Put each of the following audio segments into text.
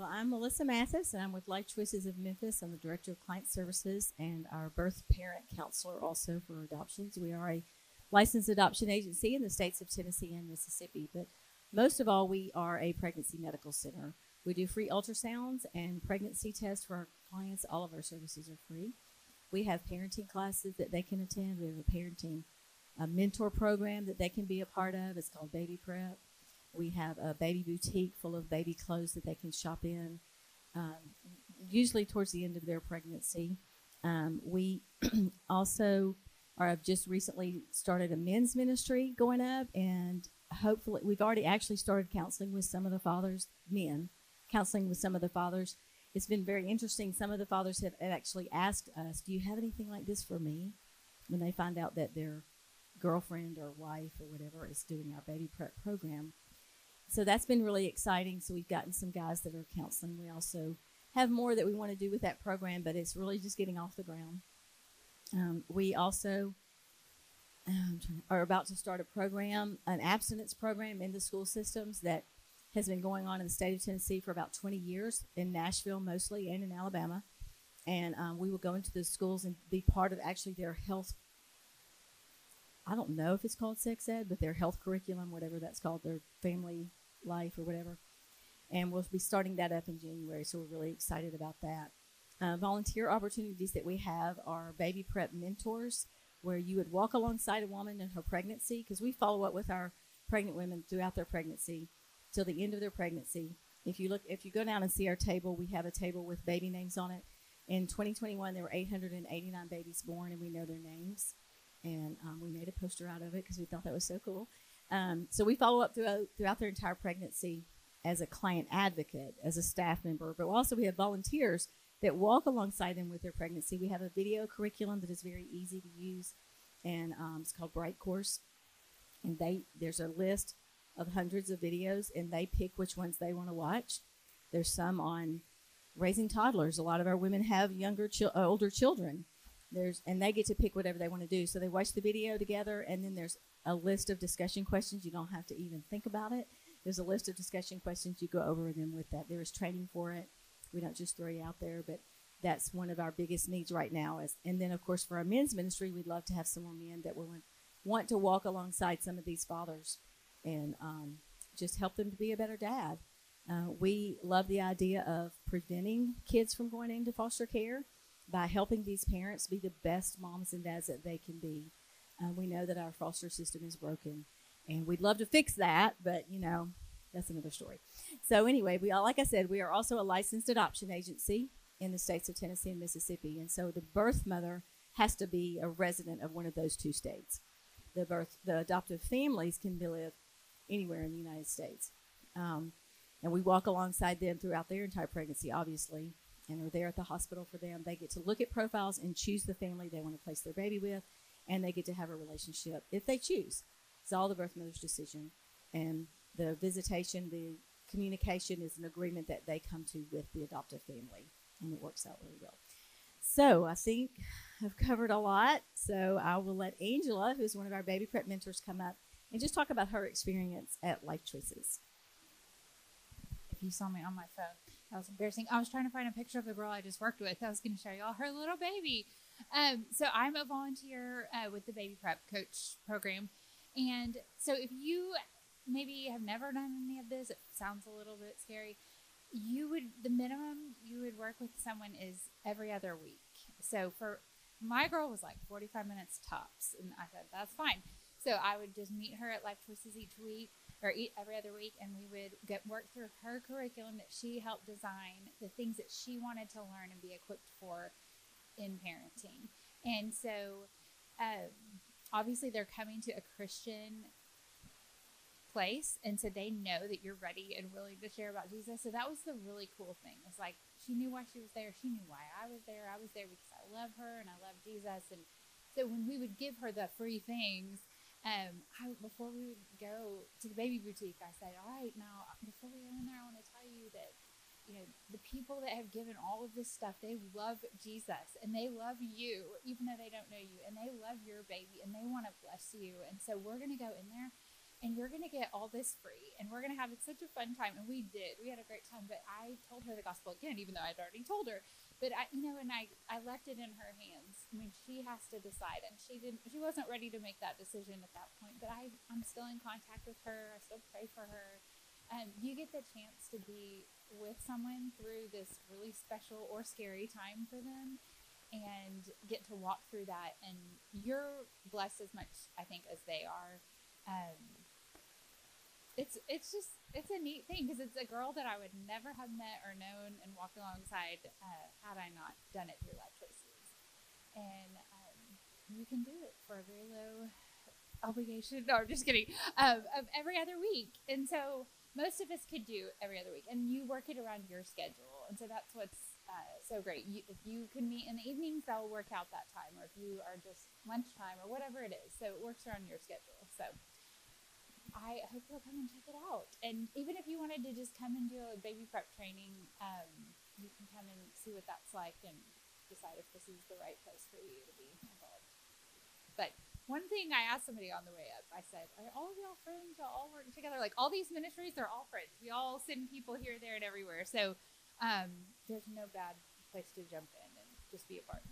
Well, I'm Melissa Mathis, and I'm with Life Choices of Memphis. I'm the Director of Client Services and our birth parent counselor also for adoptions. We are a licensed adoption agency in the states of Tennessee and Mississippi, but most of all, we are a pregnancy medical center. We do free ultrasounds and pregnancy tests for our clients. All of our services are free. We have parenting classes that they can attend. We have a parenting mentor program that they can be a part of. It's called Baby Prep. We have a baby boutique full of baby clothes that they can shop in, usually towards the end of their pregnancy. We also have just recently started a men's ministry going up, and hopefully we've already actually started counseling with some of the fathers, men, counseling with some of the fathers. It's been very interesting. Some of the fathers have actually asked us, do you have anything like this for me? When they find out that their girlfriend or wife or whatever is doing our baby prep program. So that's been really exciting. So we've gotten some guys that are counseling. We also have more that we want to do with that program, but it's really just getting off the ground. We also are about to start a program, an abstinence program in the school systems that has been going on in the state of Tennessee for about 20 years, in Nashville mostly and in Alabama. And we will go into those schools and be part of actually their health, I don't know if it's called sex ed, but their health curriculum, whatever that's called, their family life or whatever. And we'll be starting that up in January, so we're really excited about that. Volunteer opportunities that we have are baby prep mentors, where you would walk alongside a woman in her pregnancy, because we follow up with our pregnant women throughout their pregnancy till the end of their pregnancy. If you go down and see our table, we have a table with baby names on it. In 2021, there were 889 babies born, and we know their names. And we made a poster out of it because we thought that was so cool. So we follow up throughout their entire pregnancy as a client advocate, as a staff member. But also we have volunteers that walk alongside them with their pregnancy. We have a video curriculum that is very easy to use, and it's called Bright Course. And there's a list of hundreds of videos, and they pick which ones they want to watch. There's some on raising toddlers. A lot of our women have older children. And they get to pick whatever they want to do. So they watch the video together, and then there's a list of discussion questions. You don't have to even think about it. There's a list of discussion questions. You go over them with that. There is training for it. We don't just throw you out there, but that's one of our biggest needs right now. And then, of course, for our men's ministry, we'd love to have some more men that will want to walk alongside some of these fathers and just help them to be a better dad. We love the idea of preventing kids from going into foster care by helping these parents be the best moms and dads that they can be. We know that our foster system is broken, and we'd love to fix that, but, that's another story. So anyway, like I said, we are also a licensed adoption agency in the states of Tennessee and Mississippi, and so the birth mother has to be a resident of one of those two states. The adoptive families can live anywhere in the United States, and we walk alongside them throughout their entire pregnancy, obviously, and are there at the hospital for them. They get to look at profiles and choose the family they want to place their baby with, and they get to have a relationship if they choose. It's all the birth mother's decision, and the visitation, the communication is an agreement that they come to with the adoptive family, and it works out really well. So I think I've covered a lot, so I will let Angela, who's one of our baby prep mentors, come up and just talk about her experience at Life Choices. If you saw me on my phone, that was embarrassing. I was trying to find a picture of the girl I just worked with. I was going to show y'all her little baby. So I'm a volunteer with the Baby Prep Coach program. And so if you maybe have never done any of this, it sounds a little bit scary. The minimum you would work with someone is every other week. So for my girl was like 45 minutes tops. And I said, that's fine. So I would just meet her at Life Choices every other week, and we would work through her curriculum that she helped design, the things that she wanted to learn and be equipped for in parenting. And so obviously they're coming to a Christian place, and so they know that you're ready and willing to share about Jesus. So that was the really cool thing. It's like she knew why she was there. She knew why I was there. I was there because I love her and I love Jesus. And so when we would give her the free things, before we would go to the baby boutique, I said, all right, now, before we go in there, I want to tell you that, the people that have given all of this stuff, they love Jesus, and they love you, even though they don't know you, and they love your baby, and they want to bless you. And so we're going to go in there, and you're going to get all this free, and we're going to have such a fun time. And we did. We had a great time, but I told her the gospel again, even though I'd already told her. But, I left it in her hands. I mean, she has to decide, and she wasn't ready to make that decision at that point. But I'm still in contact with her. I still pray for her. You get the chance to be with someone through this really special or scary time for them, and get to walk through that. And you're blessed as much, I think, as they are. It's a neat thing, because it's a girl that I would never have met or known and walked alongside had I not done it through Life Choices. And you can do it for a very low obligation. No, I'm just kidding. Of every other week. And so most of us could do every other week, and you work it around your schedule. And so that's what's so great. If you can meet in the evenings, they'll work out that time, or if you are just lunchtime or whatever it is. So it works around your schedule. So I hope you'll come and check it out. And even if you wanted to just come and do a baby prep training, you can come and see what that's like and decide if this is the right place for you to be involved. But one thing I asked somebody on the way up, I said, are all of y'all friends? Y'all all work together? Like, all these ministries, they're all friends. We all send people here, there, and everywhere. So there's no bad place to jump in and just be a part.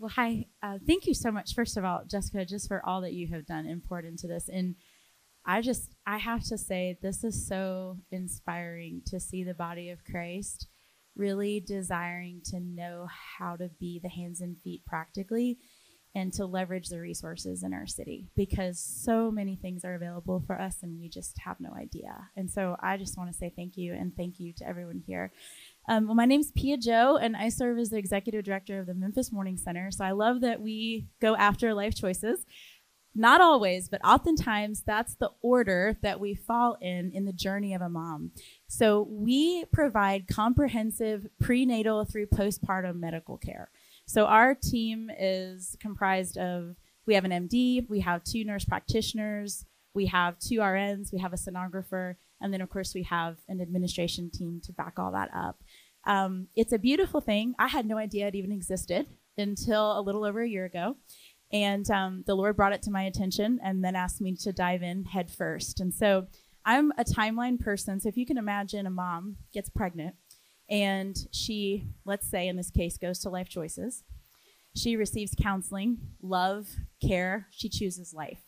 Well, hi. Thank you so much, first of all, Jessica, just for all that you have done and poured into this. And I have to say, this is so inspiring to see the body of Christ really desiring to know how to be the hands and feet practically, and to leverage the resources in our city, because so many things are available for us and we just have no idea. And so I just want to say thank you, and thank you to everyone here. Well, my name's Pia Joe, and I serve as the executive director of the Memphis Morning Center. So I love that we go after life choices. Not always, but oftentimes that's the order that we fall in the journey of a mom. So we provide comprehensive prenatal through postpartum medical care. So our team is comprised of, we have an MD, we have 2 nurse practitioners, we have 2 RNs, we have a sonographer, and then, of course, we have an administration team to back all that up. It's a beautiful thing. I had no idea it even existed until a little over a year ago. And the Lord brought it to my attention and then asked me to dive in head first. And so I'm a timeline person. So if you can imagine, a mom gets pregnant and she, let's say in this case, goes to Life Choices. She receives counseling, love, care. She chooses life.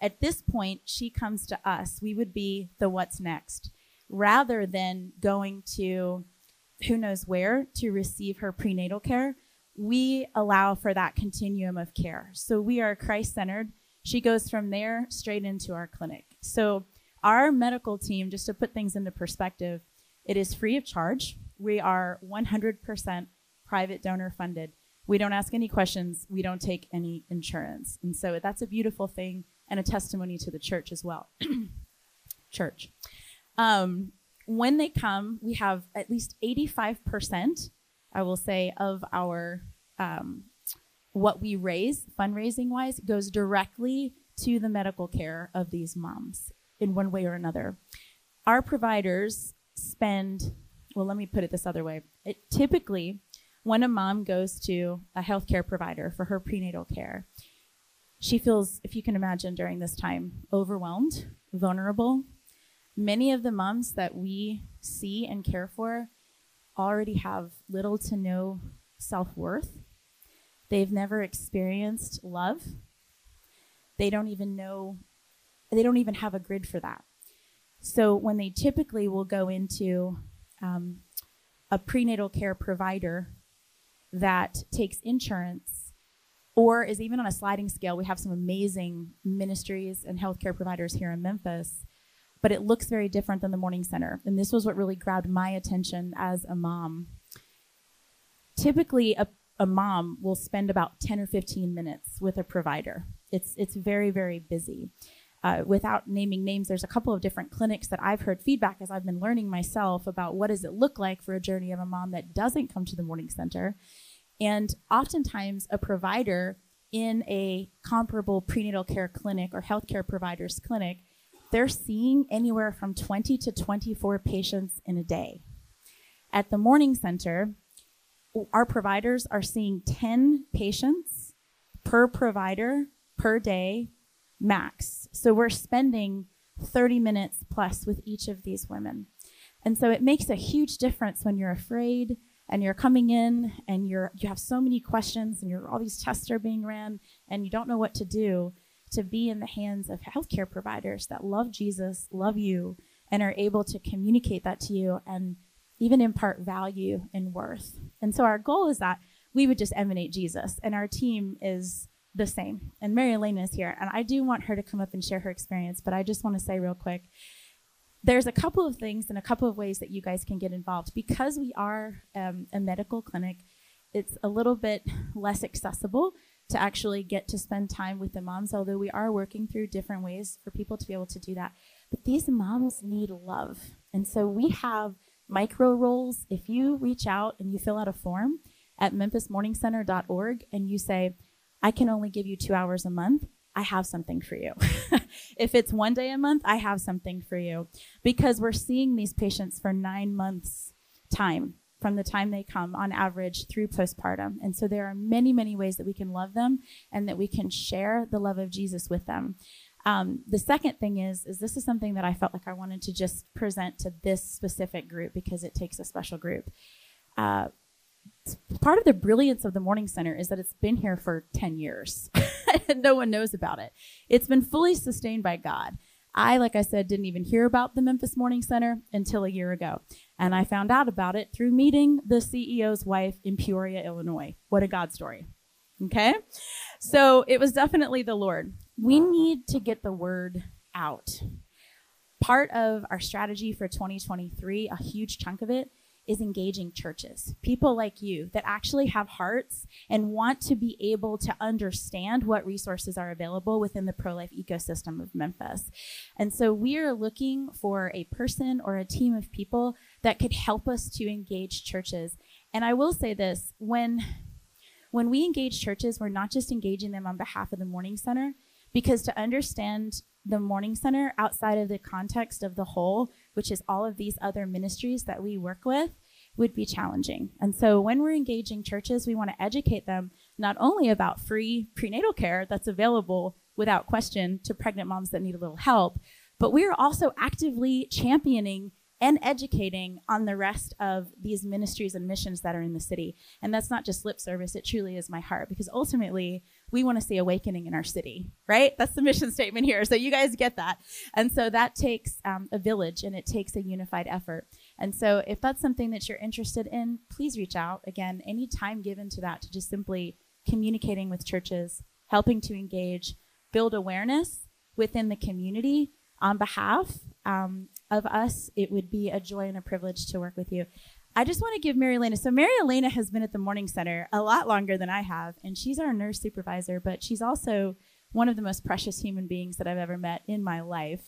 At this point, she comes to us. We would be the what's next, rather than going to who knows where to receive her prenatal care. We allow for that continuum of care. So we are Christ-centered. She goes from there straight into our clinic. So our medical team, just to put things into perspective, it is free of charge. We are 100% private donor funded. We don't ask any questions. We don't take any insurance. And so that's a beautiful thing, and a testimony to the church as well. Church. When they come, we have at least 85%, I will say, of our, what we raise, fundraising-wise, goes directly to the medical care of these moms in one way or another. Our providers spend, well, let me put it this other way. Typically, when a mom goes to a healthcare provider for her prenatal care, she feels, if you can imagine during this time, overwhelmed, vulnerable. Many of the moms that we see and care for already have little to no self-worth. They've never experienced love. They don't even know, they don't even have a grid for that. So when they typically will go into a prenatal care provider that takes insurance, or is even on a sliding scale. We have some amazing ministries and healthcare providers here in Memphis, but it looks very different than the Morning Center. And this was what really grabbed my attention as a mom. Typically, a mom will spend about 10 or 15 minutes with a provider. It's very, very busy. Without naming names, there's a couple of different clinics that I've heard feedback as I've been learning myself about what does it look like for a journey of a mom that doesn't come to the Morning Center. And oftentimes a provider in a comparable prenatal care clinic or healthcare provider's clinic they're seeing anywhere from 20 to 24 patients in a day. At the morning center, our providers are seeing 10 patients per provider per day max. So we're spending 30 minutes plus with each of these women. And so it makes a huge difference when you're afraid and you're coming in and you have so many questions and all these tests are being ran and you don't know what to do, to be in the hands of healthcare providers that love Jesus, love you, and are able to communicate that to you and even impart value and worth. And so our goal is that we would just emanate Jesus, and our team is the same. And Mary Elena is here, and I do want her to come up and share her experience, but I just want to say real quick, there's a couple of things and a couple of ways that you guys can get involved. Because we are a medical clinic, it's a little bit less accessible to actually get to spend time with the moms, although we are working through different ways for people to be able to do that. But these moms need love. And so we have micro roles. If you reach out and you fill out a form at memphismorningcenter.org and you say, I can only give you 2 hours a month, I have something for you. If it's one day a month, I have something for you. Because we're seeing these patients for 9 months' time, from the time they come on average through postpartum. And so there are many, many ways that we can love them and that we can share the love of Jesus with them. The second thing is this is something that I felt like I wanted to just present to this specific group because it takes a special group. Part of the brilliance of the Morning Center is that it's been here for 10 years and no one knows about it. It's been fully sustained by God. I, like I said, didn't even hear about the Memphis Morning Center until a year ago. And I found out about it through meeting the CEO's wife in Peoria, Illinois. What a God story. Okay? So it was definitely the Lord. We need to get the word out. Part of our strategy for 2023, a huge chunk of it, is engaging churches, people like you that actually have hearts and want to be able to understand what resources are available within the pro-life ecosystem of Memphis. And so we are looking for a person or a team of people that could help us to engage churches. And I will say this, when we engage churches, we're not just engaging them on behalf of the Morning Center, because to understand the Morning Center outside of the context of the whole, which is all of these other ministries that we work with, would be challenging. And so when we're engaging churches, we want to educate them not only about free prenatal care that's available without question to pregnant moms that need a little help, but we are also actively championing and educating on the rest of these ministries and missions that are in the city. And that's not just lip service, it truly is my heart, because ultimately we want to see awakening in our city, right? That's the mission statement here, so you guys get that. And so that takes a village and it takes a unified effort. And so if that's something that you're interested in, please reach out. Again, any time given to that, to just simply communicating with churches, helping to engage, build awareness within the community on behalf of us, it would be a joy and a privilege to work with you. I just want to give Mary Elena. So Mary Elena has been at the Morning Center a lot longer than I have, and she's our nurse supervisor, but she's also one of the most precious human beings that I've ever met in my life.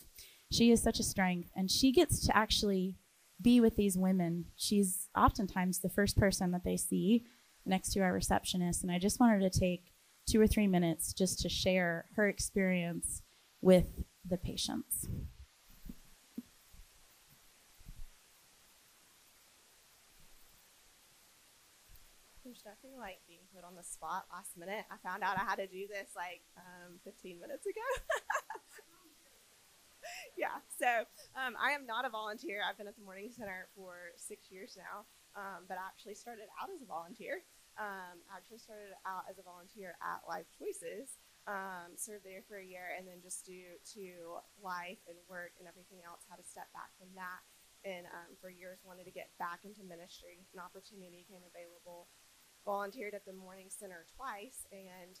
She is such a strength, and she gets to actually be with these women. She's oftentimes the first person that they see next to our receptionist, and I just wanted to take 2 or 3 minutes just to share her experience with the patients. Who struck me like being put on the spot last minute? I found out I had to do this like 15 minutes ago. Yeah, so I am not a volunteer. I've been at the Morning Center for 6 years now, but I actually started out as a volunteer. At Life Choices. Served there for a year, and then just due to life and work and everything else, had to step back from that, and for years wanted to get back into ministry. An opportunity came available, volunteered at the Morning Center twice, and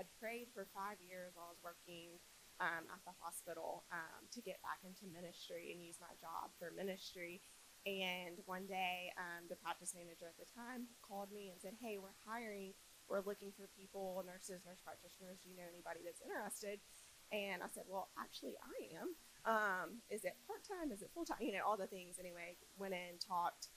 had prayed for 5 years while I was working at the hospital to get back into ministry and use my job for ministry. And one day the practice manager at the time called me and said, hey, we're hiring. We're looking for people, nurses, nurse practitioners. Do you know anybody that's interested? And I said, well, actually, I am. Is it part-time? Is it full-time? You know, all the things. Anyway, went in, talked,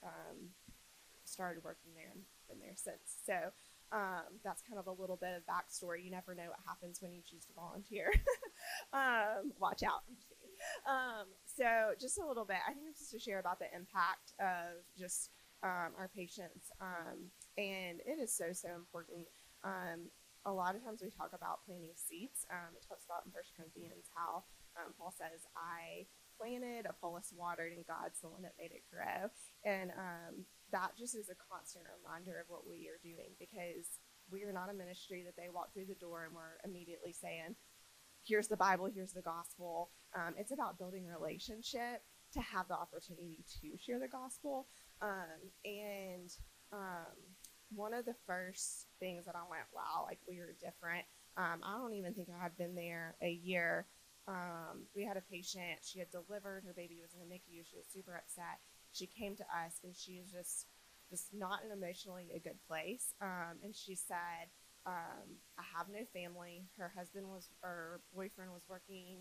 started working there, and been there since. So that's kind of a little bit of backstory. You never know what happens when you choose to volunteer. Watch out. I'm just kidding. So just a little bit, I think I'm just to share about the impact of just our patients, and it is so important. A lot of times we talk about planting seeds. It talks about in 1 Corinthians how Paul says, I planted, Apollos watered, and God's the one that made it grow. And that just is a constant reminder of what we are doing, because we are not a ministry that they walk through the door and we're immediately saying, here's the Bible, here's the gospel. It's about building relationship to have the opportunity to share the gospel. One of the first things that I went, wow, like we were different. I don't even think I had been there a year. We had a patient, she had delivered, her baby was in the NICU, she was super upset. She came to us and she is just not in emotionally a good place. And she said, I have no family. Her husband was, her boyfriend was working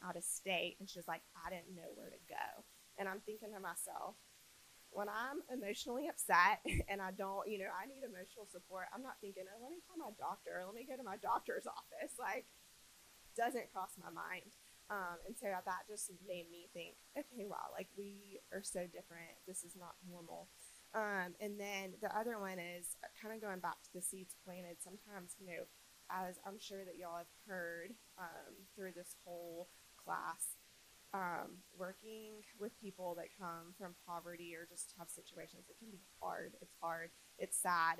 out of state, and she was like, I didn't know where to go. And I'm thinking to myself, when I'm emotionally upset and I don't, you know, I need emotional support, I'm not thinking, oh, let me call my doctor, let me go to my doctor's office. Like, doesn't cross my mind. And so that just made me think, okay, wow, like we are so different. This is not normal. And then the other one is kind of going back to the seeds planted. Sometimes, you know, as I'm sure that y'all have heard through this whole class, working with people that come from poverty or just tough situations, it can be hard. It's hard. It's sad,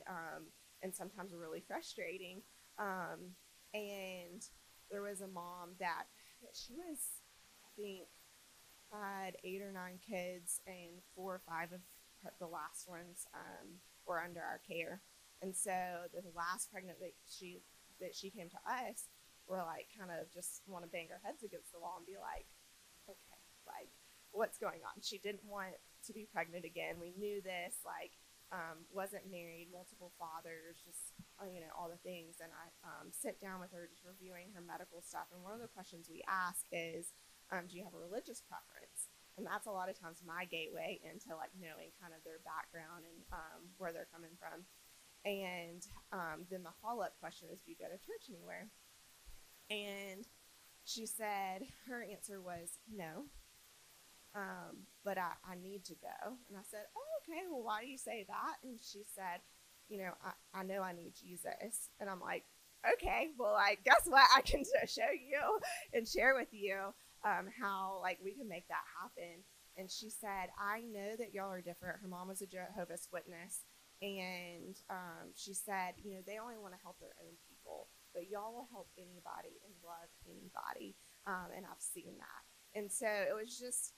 and sometimes really frustrating. And there was a mom that she was, I think, had 8 or 9 kids, and 4 or 5 of the last ones were under our care. And so the last pregnant that she came to us, were like kind of just want to bang her heads against the wall and be like, okay, like, what's going on? She didn't want to be pregnant again. We knew this, like, wasn't married, multiple fathers, just, you know, all the things. And I sit down with her, just reviewing her medical stuff. And one of the questions we ask is, do you have a religious preference? And that's a lot of times my gateway into, like, knowing kind of their background and where they're coming from. And then the follow-up question is, do you go to church anywhere? And she said, her answer was no, but I need to go. And I said, oh, okay, well, why do you say that? And she said, you know, I know I need Jesus. And I'm like, okay, well, like, guess what? I can show you and share with you how, like, we can make that happen. And she said, I know that y'all are different. Her mom was a Jehovah's Witness. And she said, you know, they only want to help their own people, but y'all will help anybody and love anybody, and I've seen that. And so it was just,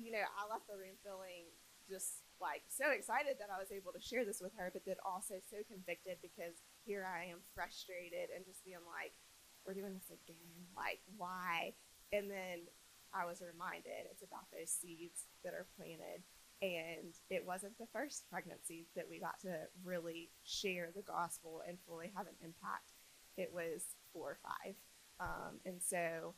you know, I left the room feeling just like so excited that I was able to share this with her, but then also so convicted, because here I am frustrated and just being like, we're doing this again, like, why? And then I was reminded it's about those seeds that are planted, and it wasn't the first pregnancy that we got to really share the gospel and fully have an impact. It was 4 or 5. And so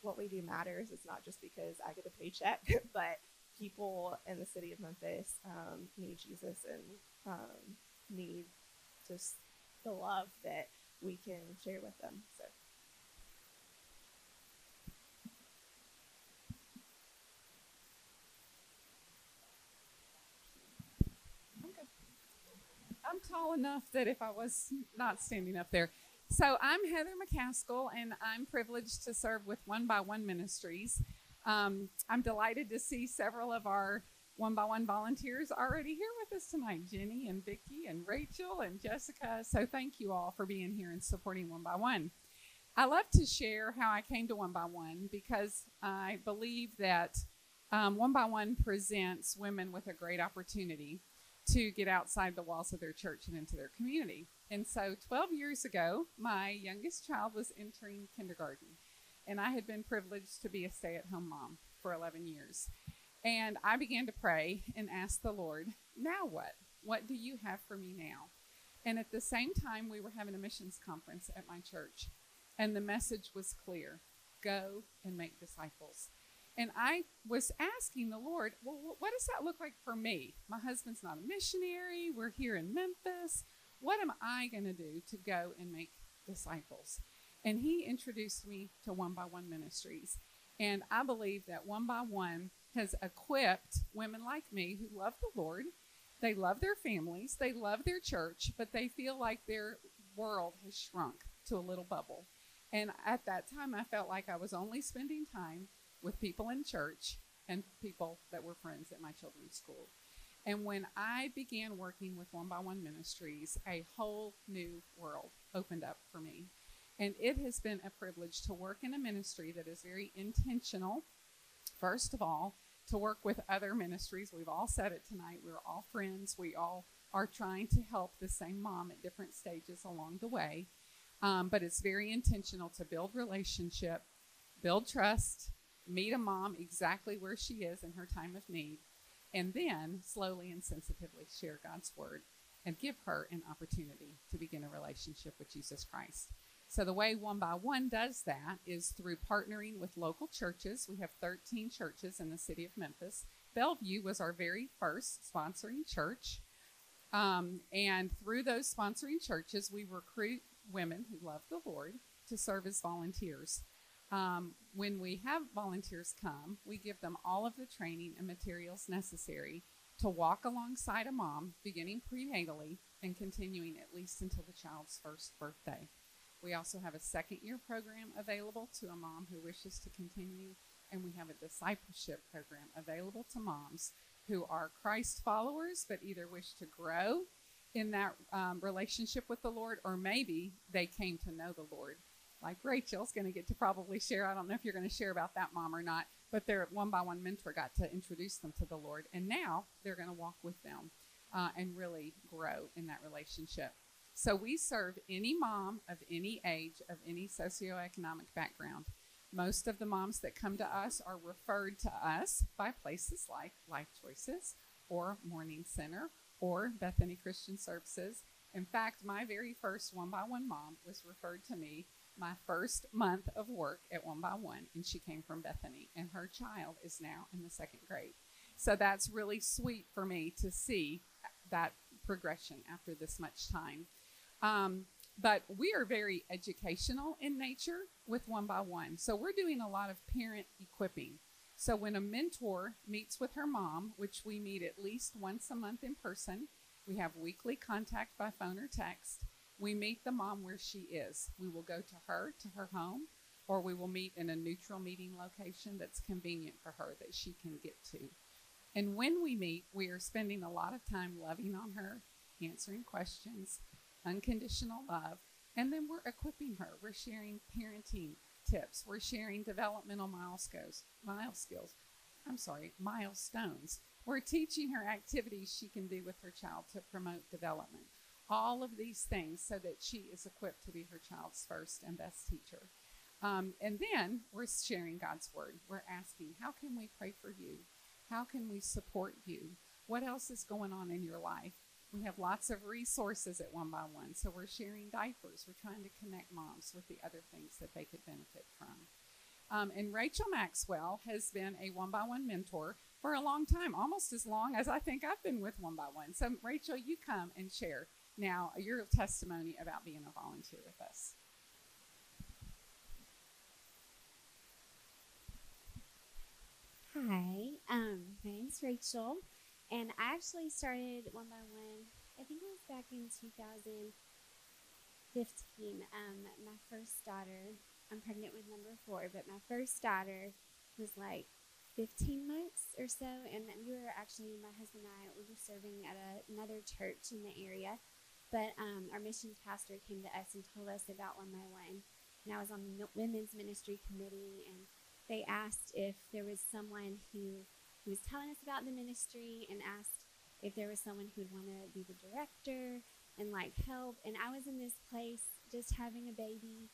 what we do matters. It's not just because I get a paycheck, but people in the city of Memphis need Jesus and need just the love that we can share with them. So. I'm tall enough that if I was not standing up there. So I'm Heather McCaskill, and I'm privileged to serve with One by One Ministries. I'm delighted to see several of our One by One volunteers already here with us tonight, Jenny and Vicky and Rachel and Jessica. So thank you all for being here and supporting One by One. I love to share how I came to One by One, because I believe that One by One presents women with a great opportunity to get outside the walls of their church and into their community. And so 12 years ago, my youngest child was entering kindergarten, and I had been privileged to be a stay-at-home mom for 11 years. And I began to pray and ask the Lord, now what? What do you have for me now? And at the same time, we were having a missions conference at my church, and the message was clear: go and make disciples. And I was asking the Lord, well, what does that look like for me? My husband's not a missionary. We're here in Memphis. What am I going to do to go and make disciples? And he introduced me to One by One Ministries. And I believe that One by One has equipped women like me who love the Lord. They love their families. They love their church, but they feel like their world has shrunk to a little bubble. And at that time, I felt like I was only spending time with people in church and people that were friends at my children's school. And when I began working with One by One Ministries, a whole new world opened up for me. And it has been a privilege to work in a ministry that is very intentional, first of all, to work with other ministries. We've all said it tonight. We're all friends. We all are trying to help the same mom at different stages along the way. But it's very intentional to build relationship, build trust, meet a mom exactly where she is in her time of need, and then slowly and sensitively share God's word and give her an opportunity to begin a relationship with Jesus Christ. So the way One by One does that is through partnering with local churches. We have 13 churches in the city of Memphis. Bellevue was our very first sponsoring church. And through those sponsoring churches, we recruit women who love the Lord to serve as volunteers. When we have volunteers come, we give them all of the training and materials necessary to walk alongside a mom, beginning prenatally and continuing at least until the child's first birthday. We also have a second-year program available to a mom who wishes to continue, and we have a discipleship program available to moms who are Christ followers but either wish to grow in that relationship with the Lord, or maybe they came to know the Lord. Like Rachel's going to get to probably share. I don't know if you're going to share about that mom or not, but their One by One mentor got to introduce them to the Lord, and now they're going to walk with them and really grow in that relationship. So we serve any mom of any age, of any socioeconomic background. Most of the moms that come to us are referred to us by places like Life Choices or Morning Center or Bethany Christian Services. In fact, my very first One by One mom was referred to me my first month of work at One by One, and she came from Bethany, and her child is now in the second grade. So that's really sweet for me to see that progression after this much time. But we are very educational in nature with One by One. So we're doing a lot of parent equipping. So when a mentor meets with her mom, which we meet at least once a month in person, we have weekly contact by phone or text. We meet the mom where she is. We will go to her home, or we will meet in a neutral meeting location that's convenient for her that she can get to. And when we meet, we are spending a lot of time loving on her, answering questions, unconditional love, and then we're equipping her. We're sharing parenting tips. We're sharing developmental milestones. We're teaching her activities she can do with her child to promote development. All of these things so that she is equipped to be her child's first and best teacher. And then we're sharing God's word. We're asking, how can we pray for you? How can we support you? What else is going on in your life? We have lots of resources at One by One. So we're sharing diapers. We're trying to connect moms with the other things that they could benefit from. And Rachel Maxwell has been a One by One mentor for a long time, almost as long as I think I've been with One by One. So Rachel, you come and share now your testimony about being a volunteer with us. Hi, my name's Rachel, and I actually started One by One, I think it was back in 2015. My first daughter, I'm pregnant with number 4, but my first daughter was like 15 months or so, and we were actually, my husband and I, we were serving at another church in the area. But our missions pastor came to us and told us about One by One. And I was on the women's ministry committee, and they asked if there was someone who was telling us about the ministry, and asked if there was someone who would want to be the director and like help. And I was in this place just having a baby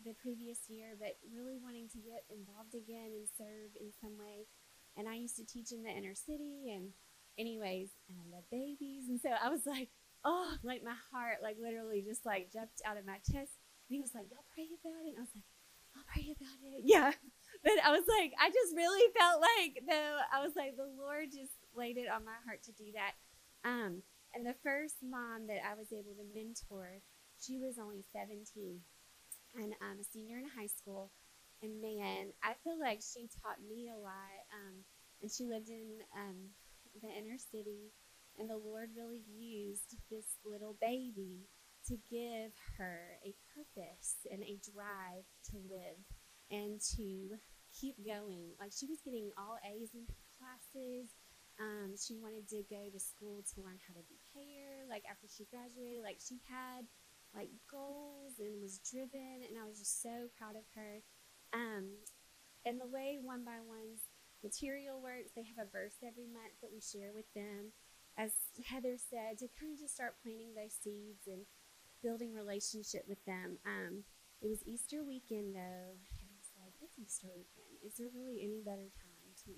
the previous year, but really wanting to get involved again and serve in some way. And I used to teach in the inner city, and anyways, and I love babies. And so I was like, oh, like my heart, like literally just like jumped out of my chest. And he was like, y'all pray about it. And I was like, I'll pray about it. Yeah. But I was like, I just really felt like though, I was like, the Lord just laid it on my heart to do that. And the first mom that I was able to mentor, she was only 17 and a senior in high school. And man, I feel like she taught me a lot. And she lived in the inner city, and the Lord really used this little baby to give her a purpose and a drive to live and to keep going. Like, she was getting all A's in her classes. She wanted to go to school to learn how to do hair. Like, after she graduated, like, she had like goals and was driven, and I was just so proud of her. And the way One by One's material works, they have a verse every month that we share with them, as Heather said, to kind of just start planting those seeds and building relationship with them. It was Easter weekend, though, and I was like, it's Easter weekend. Is there really any better time to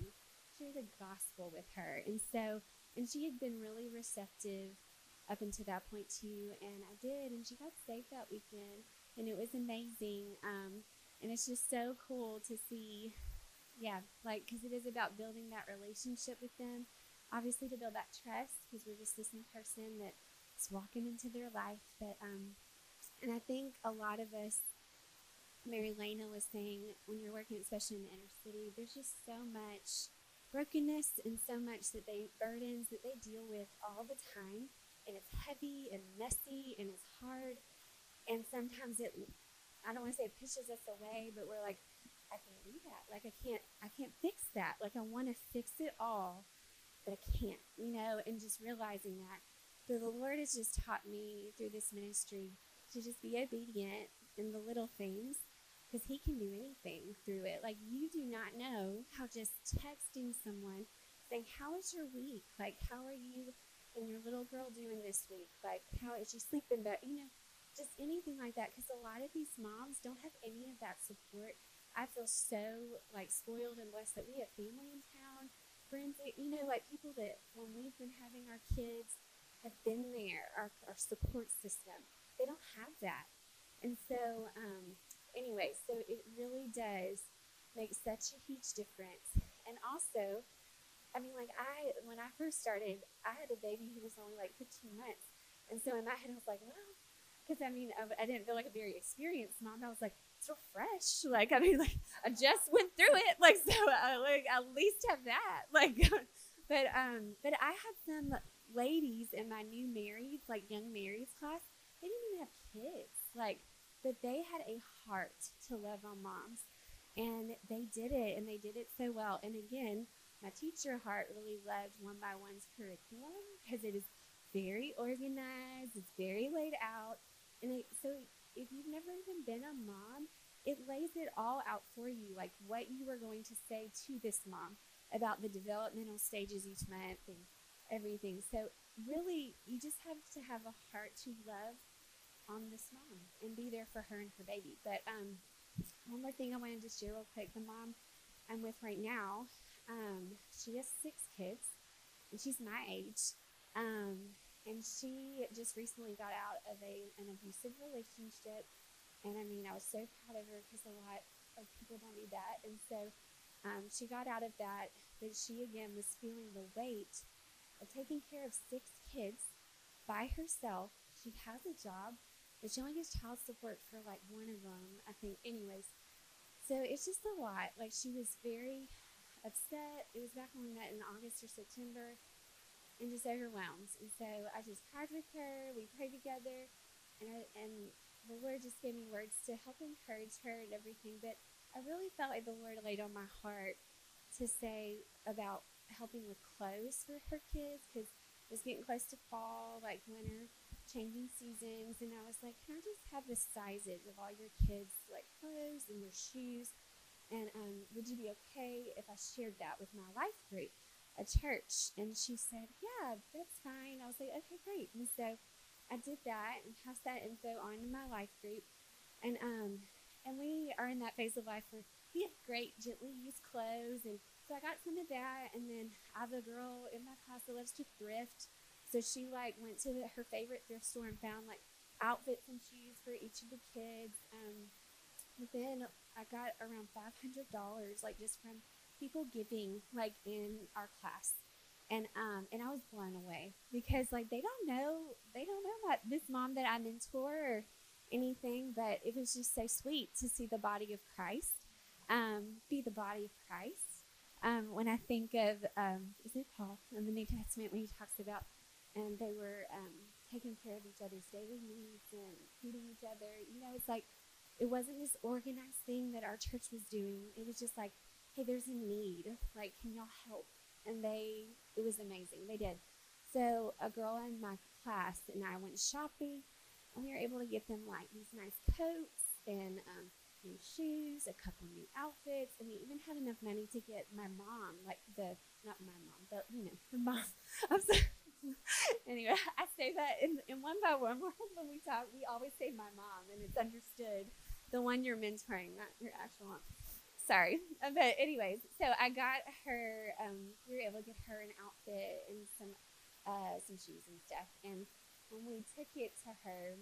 share the gospel with her? And so, and she had been really receptive up until that point, too, and I did, and she got saved that weekend, and it was amazing. And it's just so cool to see, yeah, like, because it is about building that relationship with them, obviously to build that trust, because we're just this new person that's walking into their life. But, and I think a lot of us, Mary Elena was saying, when you're working, especially in the inner city, there's just so much brokenness and so much that they, burdens that they deal with all the time, and it's heavy and messy and it's hard, and sometimes it, I don't want to say it pushes us away, but we're like, I can't do that. Like, I can't fix that. Like, I want to fix it all, but I can't, you know, and just realizing that. So the Lord has just taught me through this ministry to just be obedient in the little things, because He can do anything through it. Like, you do not know how just texting someone, saying, how is your week? Like, how are you and your little girl doing this week? Like, how is she sleeping? But, you know, just anything like that, because a lot of these moms don't have any of that support. I feel so, like, spoiled and blessed that we have family in town, friends, you know, like, people that, when we've been having our kids, have been there, our support system. They don't have that. And so, anyway, so it really does make such a huge difference. And also, I mean, like, when I first started, I had a baby who was only, like, 15 months. And so in my head, I was like, well, because, I mean, I didn't feel like a very experienced mom. I was like, it's real fresh. Like, I mean, like, I just went through it. Like, so I, like, at least have that. Like, but I had some ladies in my new married, like, young married class. They didn't even have kids. Like, but they had a heart to love on moms. And they did it. And they did it so well. And, again, my teacher heart really loved One by One's curriculum, because it is very organized. It's very laid out. And so if you've never even been a mom, it lays it all out for you, like what you are going to say to this mom about the developmental stages each month and everything. So really, you just have to have a heart to love on this mom and be there for her and her baby. But one more thing I wanted to share real quick. The mom I'm with right now, she has 6 kids, and she's my age. And she just recently got out of an abusive relationship. And I mean, I was so proud of her, because a lot of people don't do that. And so she got out of that, but she again was feeling the weight of taking care of 6 kids by herself. She has a job, but she only gets child support for like one of them, I think, anyways. So it's just a lot. Like, she was very upset. It was back when we met in August or September. And just overwhelmed. And so I just cried with her. We prayed together, and the Lord just gave me words to help encourage her and everything. But I really felt like the Lord laid on my heart to say about helping with clothes for her kids, because it was getting close to fall, like winter, changing seasons. And I was like, can I just have the sizes of all your kids, like clothes and their shoes? And would you be okay if I shared that with my life group, a church? And she said, yeah, that's fine. I was like, okay, great. And so I did that and passed that info on to my life group. And and we are in that phase of life where we have great gently used clothes. And so I got some of that. And then I have a girl in my class that loves to thrift. So she like went to her favorite thrift store and found like outfits and shoes for each of the kids. But then I got around $500, like just from people giving, like, in our class. And I was blown away, because like they don't know what this mom that I mentor or anything, but it was just so sweet to see the body of Christ be the body of Christ. When I think of, is it Paul in the New Testament when he talks about, and they were taking care of each other's daily needs and feeding each other. You know, it's like it wasn't this organized thing that our church was doing. It was just like, hey, there's a need. Like, can y'all help? And it was amazing. They did. So a girl in my class and I went shopping, and we were able to get them like these nice coats and new shoes, a couple new outfits, and we even had enough money to get my mom, like not my mom, but you know, her mom. I'm sorry. Anyway, I say that in One by One when we talk, we always say my mom, and it's understood, the one you're mentoring, not your actual mom. Sorry. But anyways, so I got her, we were able to get her an outfit and some shoes and stuff. And when we took it to her,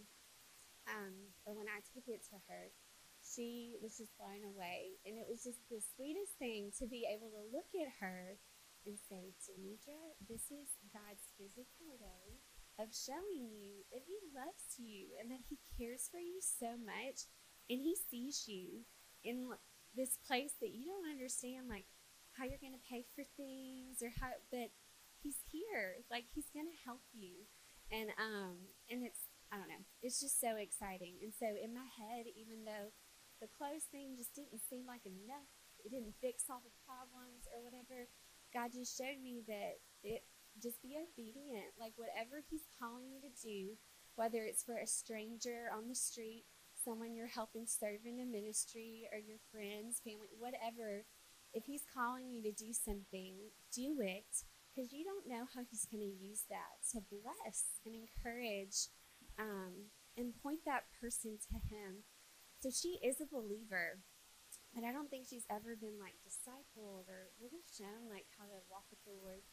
or when I took it to her, she was just blown away. And it was just the sweetest thing to be able to look at her and say, Demetra, this is God's physical way of showing you that he loves you and that he cares for you so much, and he sees you in this place that you don't understand, like how you're going to pay for things or how, but he's here, like he's going to help you. And it's, I don't know, it's just so exciting. And so in my head, even though the clothes thing just didn't seem like enough, it didn't fix all the problems or whatever, God just showed me that it just be obedient, like whatever he's calling you to do, whether it's for a stranger on the street, someone you're helping serve in a ministry, or your friends, family, whatever, if he's calling you to do something, do it, because you don't know how he's going to use that to bless and encourage and point that person to him. So she is a believer. And I don't think she's ever been, like, discipled or really shown, like, how to walk with the Lord.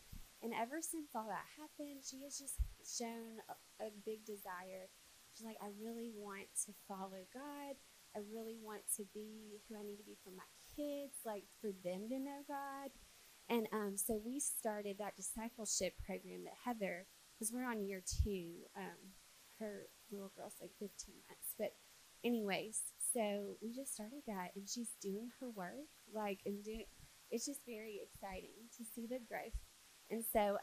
And ever since all that happened, she has just shown a big desire. She's like, I really want to follow God. I really want to be who I need to be for my kids, like, for them to know God. And so we started that discipleship program that Heather, because we're on year 2. Her little girl's, like, 15 months. But anyways, so we just started that, and she's doing her work, like, and it's just very exciting to see the growth. And so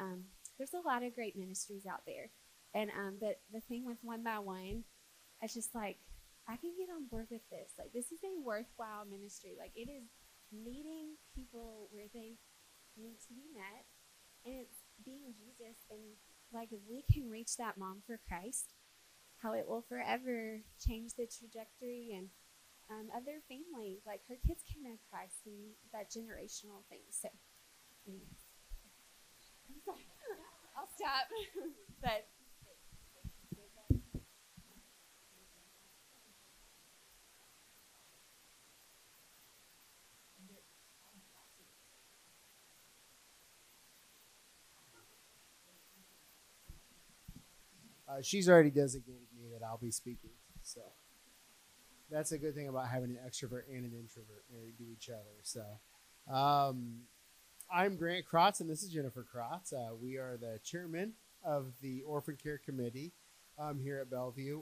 there's a lot of great ministries out there. And but the thing with One by One, it's just like, I can get on board with this. Like, this is a worthwhile ministry. Like, it is meeting people where they need to be met, and it's being Jesus. And, like, if we can reach that mom for Christ, how it will forever change the trajectory and of their family. Like, her kids came in Christ and that generational thing. So, I'll stop. But she's already designated me that I'll be speaking, so that's a good thing about having an extrovert and an introvert married to each other. So I'm Grant Krotz, and this is Jennifer Krotz. We are the chairman of the Orphan Care Committee here at Bellevue.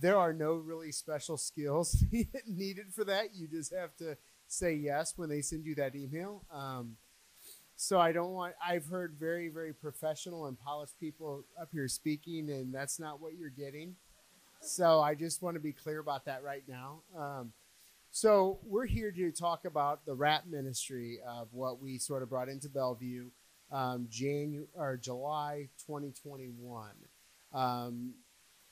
There are no really special skills needed for that. You just have to say yes when they send you that email. So I've heard very, very professional and polished people up here speaking, and that's not what you're getting. So I just want to be clear about that right now. So we're here to talk about the RAP ministry of what we sort of brought into Bellevue, July 2021.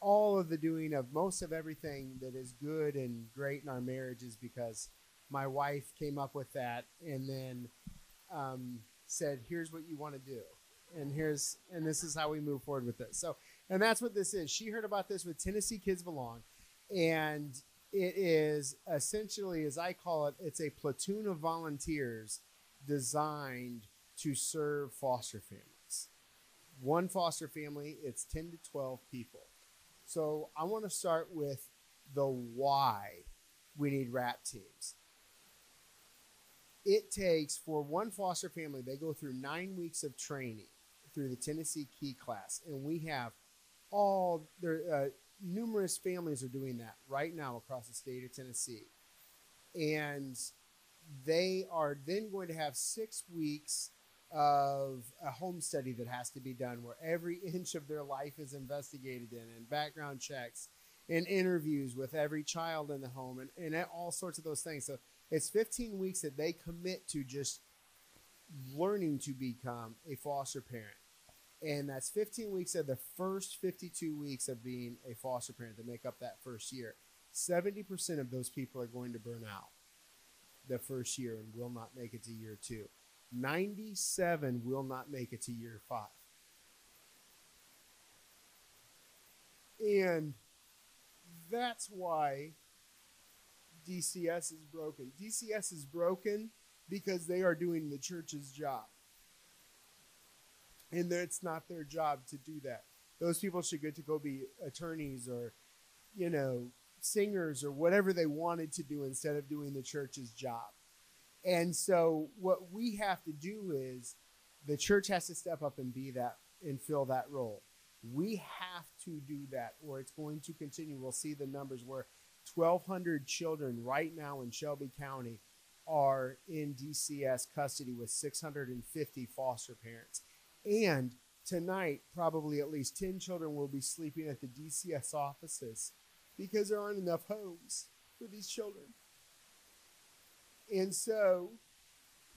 All of the doing of most of everything that is good and great in our marriage is because my wife came up with that, and then said, here's what you want to do, and this is how we move forward with this. So, and that's what this is. She heard about this with Tennessee Kids Belong, and it is essentially, as I call it, it's a platoon of volunteers designed to serve foster families. One foster family, it's 10 to 12 people. So I want to start with the why we need RAP teams. It takes, for one foster family, they go through 9 weeks of training through the Tennessee Key class. And we have numerous families are doing that right now across the state of Tennessee. And they are then going to have 6 weeks of a home study that has to be done, where every inch of their life is investigated in, and background checks and interviews with every child in the home, and all sorts of those things. So it's 15 weeks that they commit to just learning to become a foster parent. And that's 15 weeks of the first 52 weeks of being a foster parent that make up that first year. 70% of those people are going to burn out the first year and will not make it to year two. 97 will not make it to year five. And that's why DCS is broken. DCS is broken because they are doing the church's job. And it's not their job to do that. Those people should get to go be attorneys or, you know, singers or whatever they wanted to do instead of doing the church's job. And so what we have to do is the church has to step up and be that and fill that role. We have to do that or it's going to continue. We'll see the numbers where 1,200 children right now in Shelby County are in DCS custody with 650 foster parents. And tonight, probably at least 10 children will be sleeping at the DCS offices because there aren't enough homes for these children. And so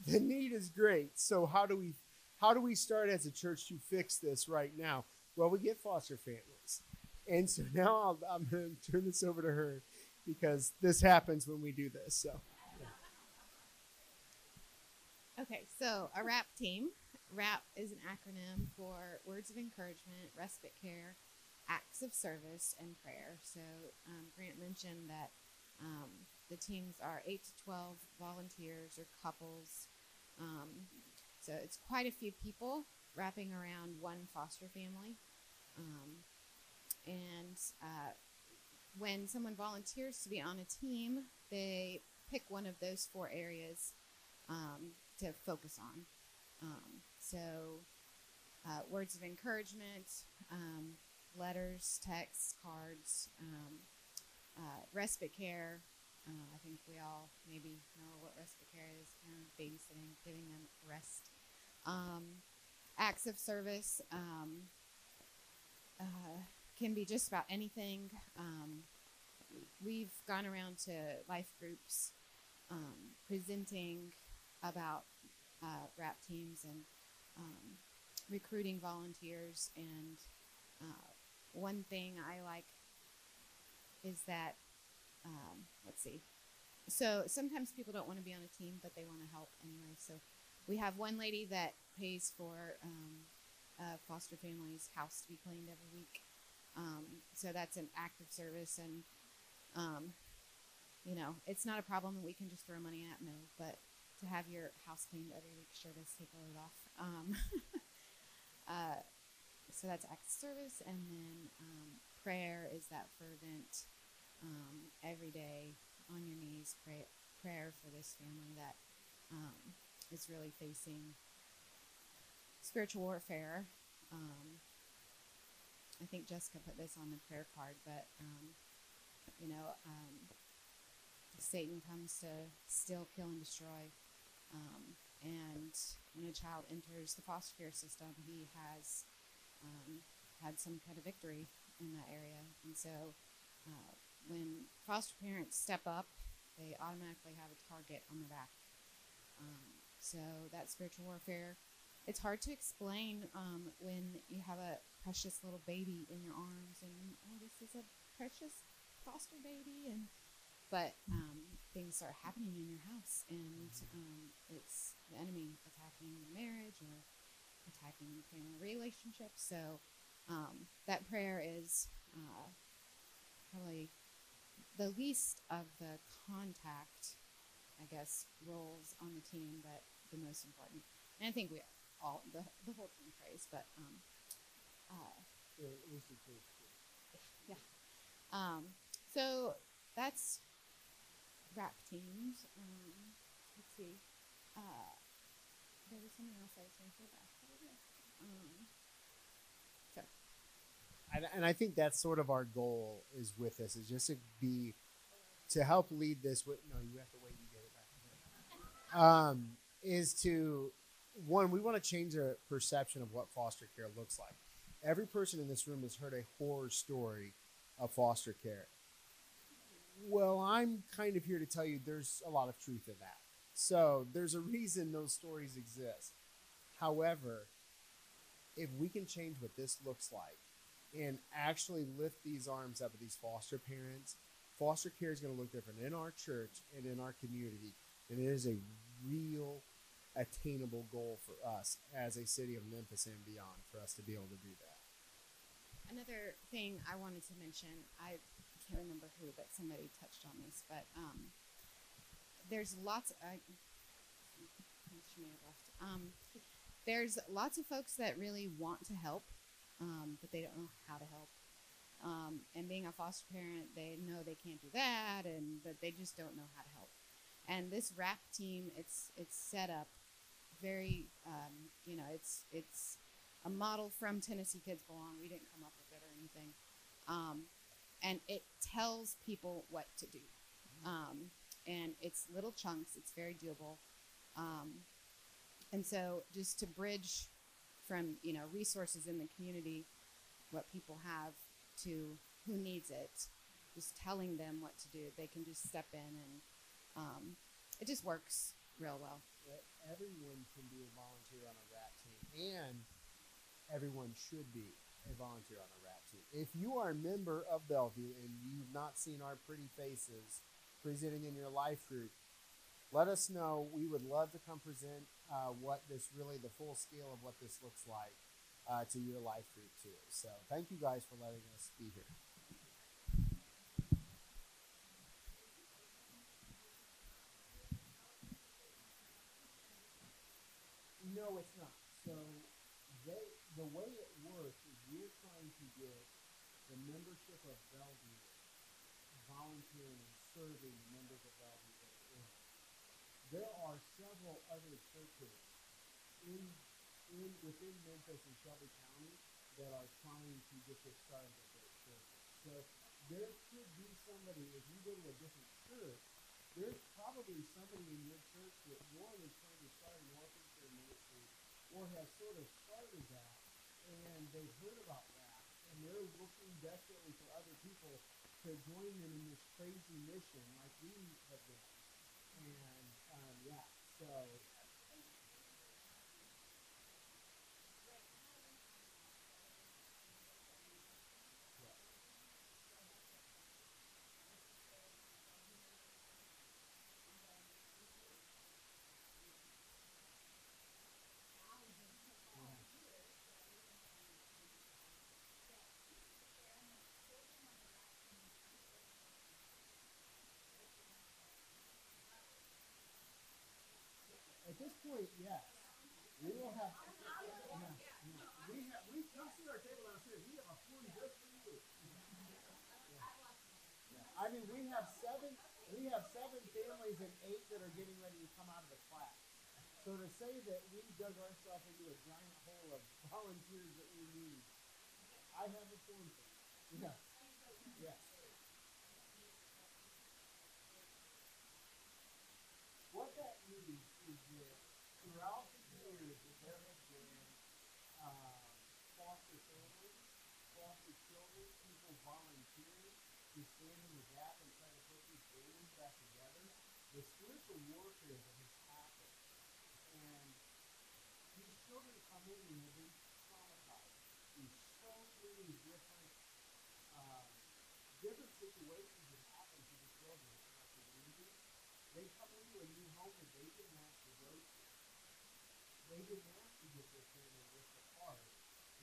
the need is great. So how do we start as a church to fix this right now? Well, we get foster families. And so now I'm going to turn this over to her because this happens when we do this. So, yeah. Okay, so our RAP team. RAP is an acronym for Words of Encouragement, Respite Care, Acts of Service, and Prayer. So Grant mentioned that the teams are 8 to 12 volunteers or couples. So it's quite a few people wrapping around one foster family. And when someone volunteers to be on a team, they pick one of those four areas to focus on. So words of encouragement, letters, texts, cards, respite care. I think we all maybe know what respite care is, kind of babysitting, giving them rest. Acts of service can be just about anything. We've gone around to life groups presenting about RAP teams and recruiting volunteers. And one thing I like is that, so sometimes people don't want to be on a team, but they want to help anyway. So we have one lady that pays for a foster family's house to be cleaned every week. So that's an act of service. And, it's not a problem that we can just throw money at, but to have your house cleaned every week sure does take a load off. So that's act of service. And then prayer is that fervent, every day on your knees prayer for this family that is really facing spiritual warfare. I think Jessica put this on the prayer card, but Satan comes to steal, kill, and destroy. And when a child enters the foster care system, he has had some kind of victory in that area. And so when foster parents step up, they automatically have a target on their back. So that's spiritual warfare. It's hard to explain when you have a precious little baby in your arms and, oh, this is a precious foster baby. But things start happening in your house, and it's the enemy attacking your marriage or attacking your family relationships. So that prayer is probably the least of the contact, I guess, roles on the team, but the most important. And I think we all, the whole team prays, but yeah. So that's RAP teams. Let's see. There was something else I was going to say about that. And I think that's sort of our goal is with this, is just to be to help lead this with, no, you have to wait, you get it back. Is to, one, we want to change the perception of what foster care looks like. Every person in this room has heard a horror story of foster care. Well, I'm kind of here to tell you there's a lot of truth in that. So there's a reason those stories exist. However, if we can change what this looks like and actually lift these arms up of these foster parents, foster care is going to look different in our church and in our community. And it is a real attainable goal for us as a city of Memphis and beyond for us to be able to do that. Another thing I wanted to mention, I can't remember who, but somebody touched on this, but there's lots of, she may have left. There's lots of folks that really want to help, but they don't know how to help. And being a foster parent, they know they can't do that, and but they just don't know how to help. And this RAP team, it's set up very, you know, it's a model from Tennessee Kids Belong. We didn't come up with it or anything. And it tells people what to do. And it's little chunks. It's very doable. And so just to bridge from, you know, resources in the community, what people have to who needs it, just telling them what to do. They can just step in and it just works real well. Everyone can be a volunteer on a RAP team, and everyone should be a volunteer on a RAP team. If you are a member of Bellevue and you've not seen our pretty faces presenting in your life group, let us know. We would love to come present what this really, the full scale of what this looks like to your life group too. So thank you guys for letting us be here. No, it's not. So the way it works is we're trying to get the membership of Bellevue volunteering and serving the members of Bellevue. There are several other churches within Memphis and Shelby County that are trying to get this started with their churches. So there should be somebody, if you go to a different church, there's probably somebody in your church that one is trying to start an orphan care ministry or has sort of started that, and they've heard about that, and they're looking desperately for other people to join them in this crazy mission like we have been. And, yeah, so... At this point, yes, we will have. We see our table downstairs. We have a food just for you. Yeah. I mean, we have seven families and 8 that are getting ready to come out of the class. So to say that we dug ourselves into a giant hole of volunteers that we need, I have a form for it. Yeah. Yes. What that means is that throughout the years that there have been foster families, foster children, people volunteering to stand in the gap and try to put these families back together, the spiritual warfare that has happened. And these children come in and have been traumatized in so many different situations that happen to the children. They come into a new home and they didn't have to go to. They didn't have to get their family ripped apart.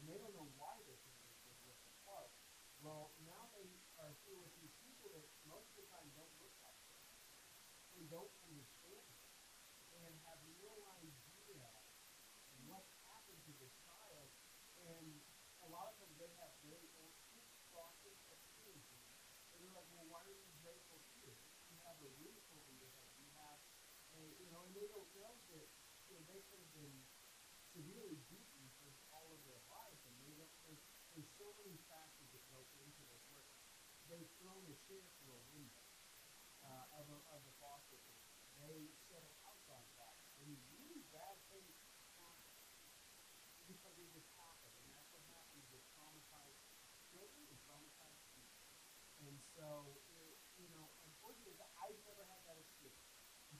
And they don't know why their family was ripped apart. Well, now they are here with these people that most of the time don't look like them. They don't understand them. And have no idea what happened to this child. And a lot of them, they have very old process of parenting. And they're like, well, why are you grateful here? You have a roof over your head. You have, you know, and they don't know that, you know, they could have been severely beaten for all of their life. And they don't, there's so many factors that go into this work. They've thrown a chair through a window. of the foster care. They set us outside the box. And really bad things happen because it just happened. And that's what happens with traumatized children and traumatized people. And so, you know, unfortunately, I've never had that experience.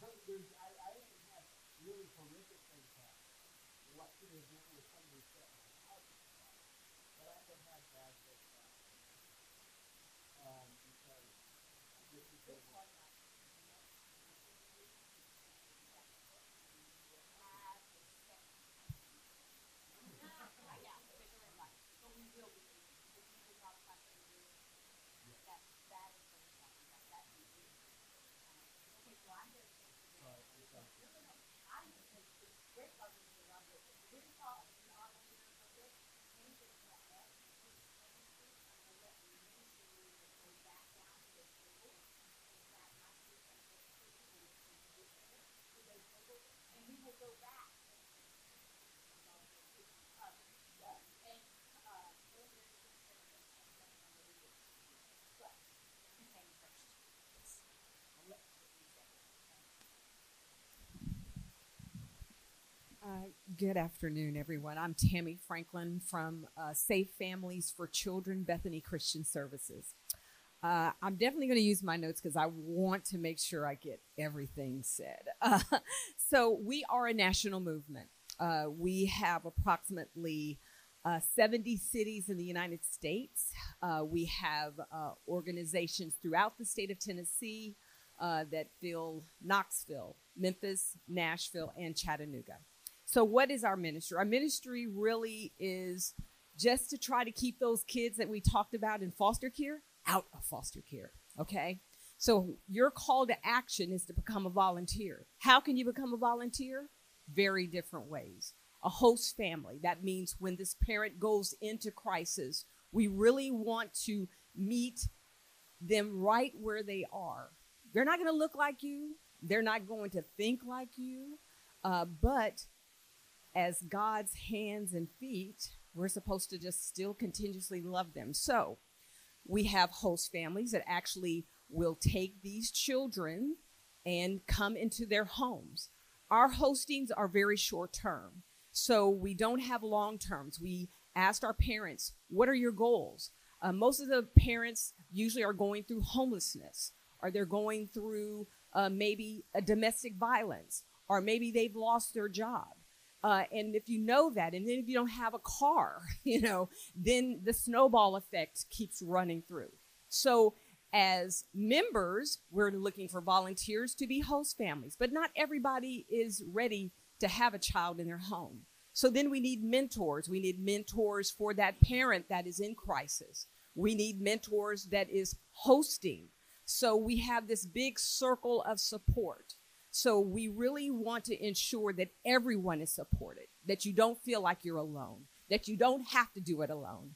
I haven't had really horrific things happen. What could have done with somebody set my house outside? But I have had bad things happen. Because this is just like that. Good afternoon, everyone. I'm Tammy Franklin from Safe Families for Children, Bethany Christian Services. I'm definitely going to use my notes because I want to make sure I get everything said. So we are a national movement. We have approximately 70 cities in the United States. We have organizations throughout the state of Tennessee that fill Knoxville, Memphis, Nashville, and Chattanooga. So what is our ministry? Our ministry really is just to try to keep those kids that we talked about in foster care out of foster care, okay? So your call to action is to become a volunteer. How can you become a volunteer? Very different ways. A host family, that means when this parent goes into crisis, we really want to meet them right where they are. They're not gonna look like you. They're not going to think like you, but as God's hands and feet, we're supposed to just still continuously love them. So we have host families that actually will take these children and come into their homes. Our hostings are very short term, so we don't have long terms. We asked our parents, what are your goals? Most of the parents usually are going through homelessness, or they're going through maybe a domestic violence, or maybe they've lost their job. And if you know that, and then if you don't have a car, you know, then the snowball effect keeps running through. So as members, we're looking for volunteers to be host families, but not everybody is ready to have a child in their home. So then we need mentors. We need mentors for that parent that is in crisis. We need mentors that is hosting. So we have this big circle of support. So we really want to ensure that everyone is supported, that you don't feel like you're alone, that you don't have to do it alone.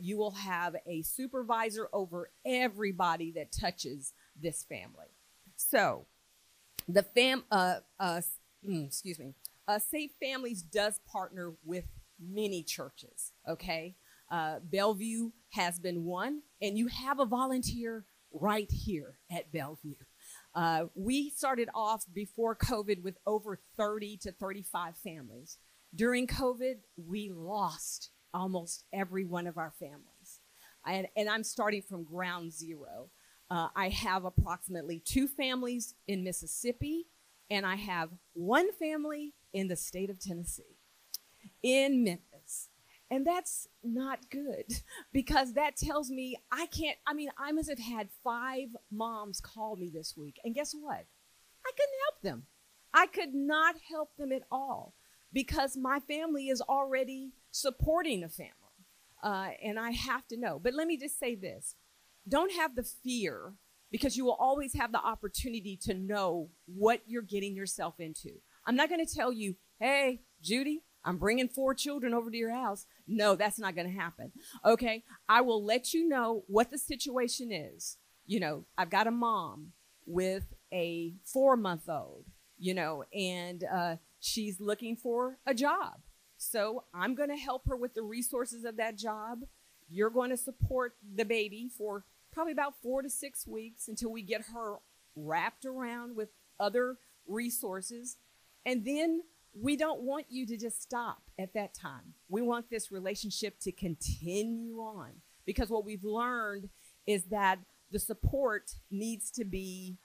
You will have a supervisor over everybody that touches this family. So the Safe Families does partner with many churches, okay? Bellevue has been one, and you have a volunteer right here at Bellevue. We started off before COVID with over 30 to 35 families. During COVID, we lost almost every one of our families. And I'm starting from ground zero. I have approximately 2 families in Mississippi, and I have 1 family in the state of Tennessee, in Memphis. And that's not good, because that tells me I must have had 5 moms call me this week. And guess what? I couldn't help them. I could not help them at all, because my family is already supporting a family. And I have to know. But let me just say this. Don't have the fear, because you will always have the opportunity to know what you're getting yourself into. I'm not going to tell you, hey, Judy, I'm bringing 4 children over to your house. No, that's not going to happen. Okay, I will let you know what the situation is. You know, I've got a mom with a 4-month-old, you know, and she's looking for a job. So I'm going to help her with the resources of that job. You're going to support the baby for probably about 4 to 6 weeks until we get her wrapped around with other resources. And then we don't want you to just stop at that time. We want this relationship to continue on, because what we've learned is that the support needs to be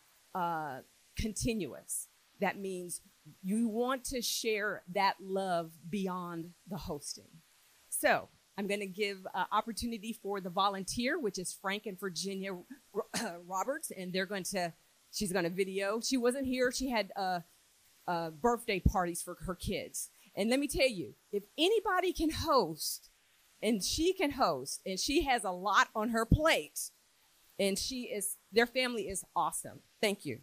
continuous. That means you want to share that love beyond the hosting. So I'm going to give opportunity for the volunteer, which is Frank and Virginia Roberts, and they're going to, she's going to video. She wasn't here. She had birthday parties for her kids. And let me tell you, if anybody can host, and she can host, and she has a lot on her plate, and she is, their family is awesome. Thank you.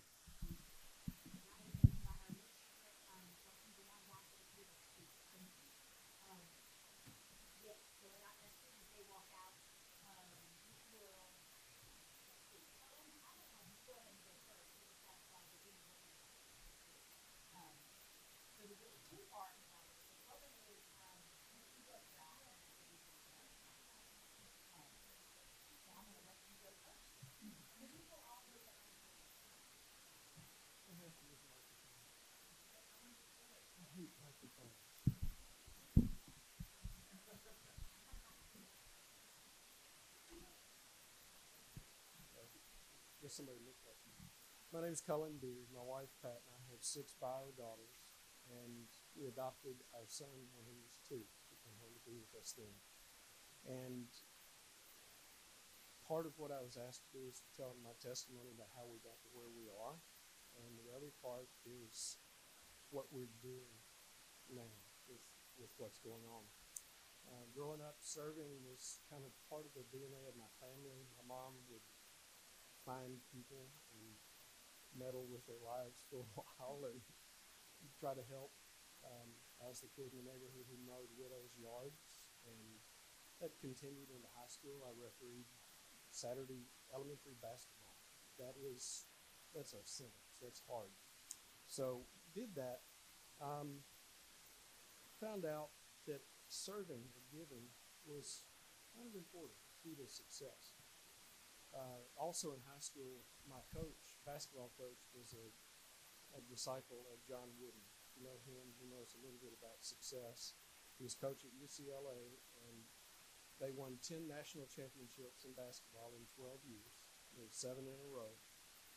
My name is Cullen Beard. My wife, Pat, and I have 6 bio daughters, and we adopted our son when he was 2. He came home to be with us then. And part of what I was asked to do is tell them my testimony about how we got to where we are, and the other part is what we're doing now with what's going on. Growing up, serving was kind of part of the DNA of my family. My mom would find people and meddle with their lives for a while and try to help. I was the kid in the neighborhood who mowed widows' yards, and that continued into high school. I refereed Saturday elementary basketball. That's a sentence. That's hard. So did that. Found out that serving or giving was kind of important key to success. Also in high school, my coach, basketball coach, was a disciple of John Wooden. You know him, he knows a little bit about success. He was coach at UCLA, and they won 10 national championships in basketball in 12 years. There were 7 in a row.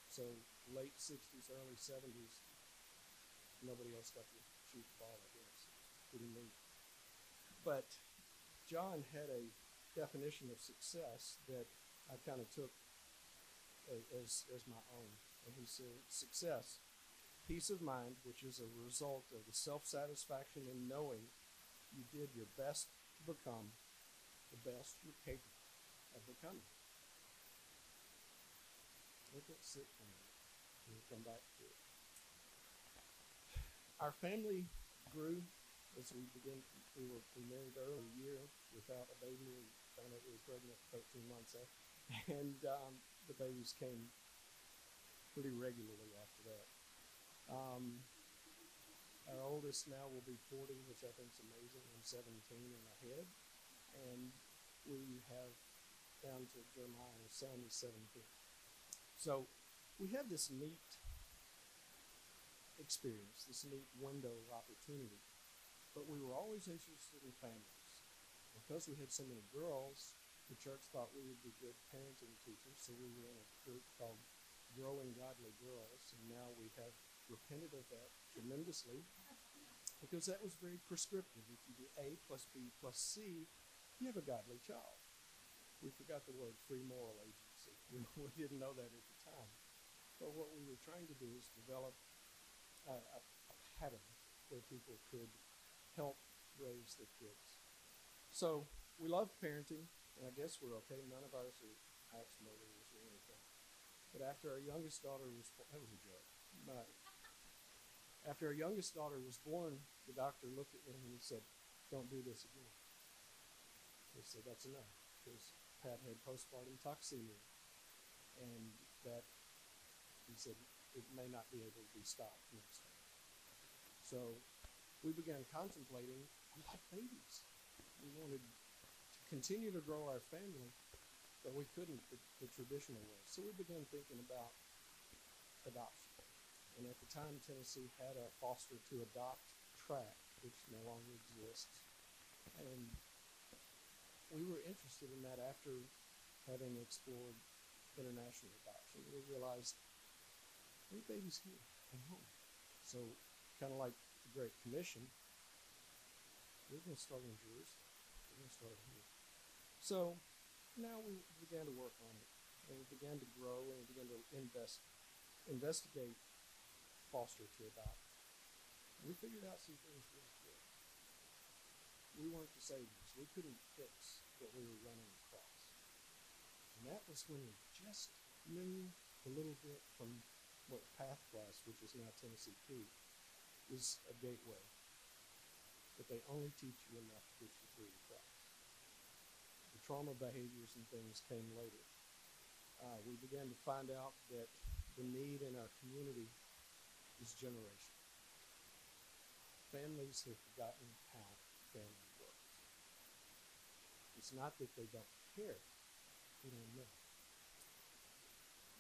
So late 60s, early 70s, nobody else got to shoot the ball, I guess. Pretty neat. But John had a definition of success that I kind of took as my own. And he said, success, peace of mind, which is a result of the self-satisfaction in knowing you did your best to become the best you're capable of becoming. Let that sit for a minute, and we'll come back to it. Our family grew as we began. We married early year without a baby. We found out we were pregnant 13 months after. And the babies came pretty regularly after that. Our oldest now will be 40, which I think is amazing. I'm 17 and ahead. And we have down to Jeremiah, and his son is 17. So we have this neat experience, this neat window of opportunity. But we were always interested in families. Because we had so many girls, the church thought we would be good parenting teachers, so we were in a group called Growing Godly Girls, and now we have repented of that tremendously, because that was very prescriptive. If you do A plus B plus C, you have a godly child. We forgot the word free moral agency. We didn't know that at the time. But what we were trying to do is develop a pattern where people could help raise their kids. So we love parenting. And I guess we're okay. None of ours are axe murderers or anything. But after our youngest daughter was born, that was a joke. But after our youngest daughter was born, the doctor looked at me and he said, "Don't do this again." He said, "That's enough," because Pat had postpartum toxemia, and that he said it may not be able to be stopped next time. So we began contemplating, we like babies. We wanted continue to grow our family, but we couldn't the traditional way. So we began thinking about adoption. And at the time, Tennessee had a foster to adopt track, which no longer exists. And we were interested in that after having explored international adoption. We realized there's babies here at home. So kind of like the Great Commission, we're going to start in Jerusalem. We're going to start here. So now we began to work on it, and we began to grow, and we began to investigate foster to adopt. We figured out some things really quick. We weren't the saviors. We couldn't fix what we were running across. And that was when we just knew a little bit from what PATH was, which is now Tennessee Key, is a gateway. But they only teach you enough to get you through the class. The trauma behaviors and things came later. We began to find out that the need in our community is generational. Families have forgotten how family works. It's not that they don't care, they don't know.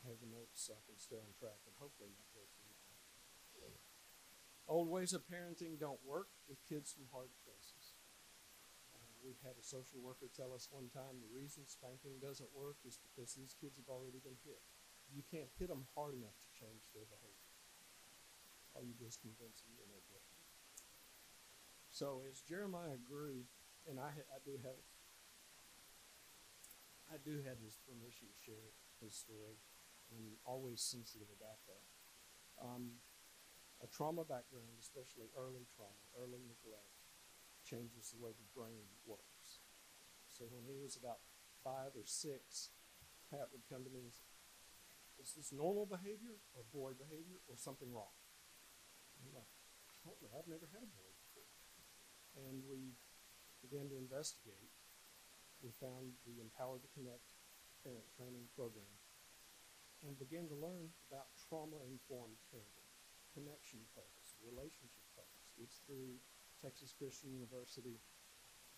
I have the notes up and stay on track, and hopefully not go through that. Old ways of parenting don't work with kids from hard places. We've had a social worker tell us one time the reason spanking doesn't work is because these kids have already been hit. You can't hit them hard enough to change their behavior. All you do is convince them they're no good. So as Jeremiah grew, and I do have his permission to share his story. I'm always sensitive about that. A trauma background, especially early trauma, early neglect, changes the way the brain works. So when he was about 5 or 6, Pat would come to me and say, is this normal behavior or boy behavior or something wrong? I'm like, I don't know, I've never had a boy before. And we began to investigate. We found the Empowered to Connect parent training program and began to learn about trauma-informed parenting, connection focus, relationship focus. It's through Texas Christian University,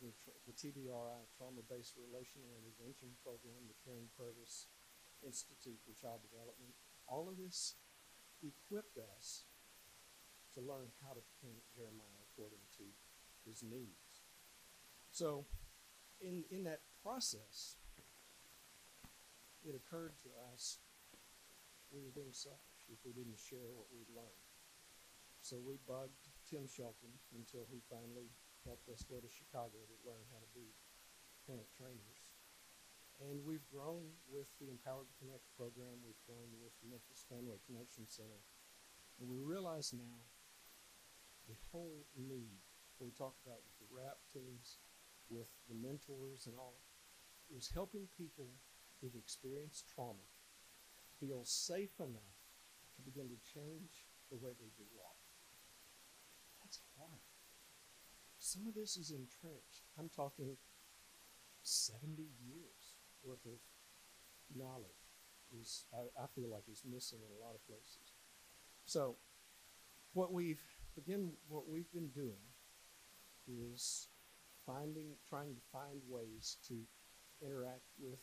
the TBRI, Trauma-Based Relational Intervention Program, the Karen Curtis Institute for Child Development. All of this equipped us to learn how to parent Jeremiah according to his needs. So in that process, it occurred to us we were being selfish if we didn't share what we'd learned. So we bugged Tim Shelton until he finally helped us go to Chicago to learn how to be parent trainers. And we've grown with the Empowered to Connect program. We've grown with the Memphis Family Connection Center. And we realize now the whole need, we talk about with the RAP teams, with the mentors and all, is helping people who've experienced trauma feel safe enough to begin to change the way they do life. That's hard. Some of this is entrenched. I'm talking 70 years worth of knowledge is, I feel like, is missing in a lot of places. So what we've been doing is trying to find ways to interact with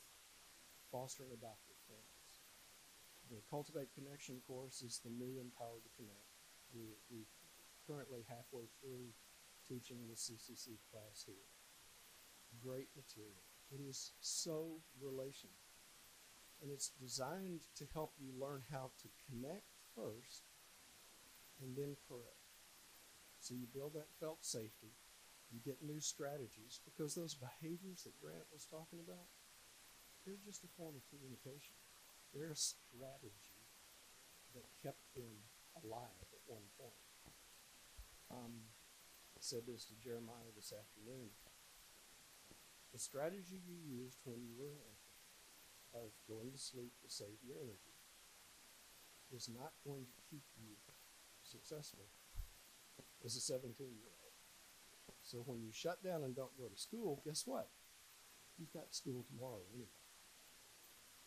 foster and adoptive families. The Cultivate Connection course is the new Empowered to Connect. We're currently halfway through teaching the CCC class here. Great material. It is so relational. And it's designed to help you learn how to connect first and then correct. So you build that felt safety. You get new strategies, because those behaviors that Grant was talking about, they're just a form of communication. They're a strategy that kept them alive at one point. I said this to Jeremiah this afternoon. The strategy you used when you were an infant of going to sleep to save your energy is not going to keep you successful as a 17-year-old. So when you shut down and don't go to school, guess what? You've got school tomorrow anyway.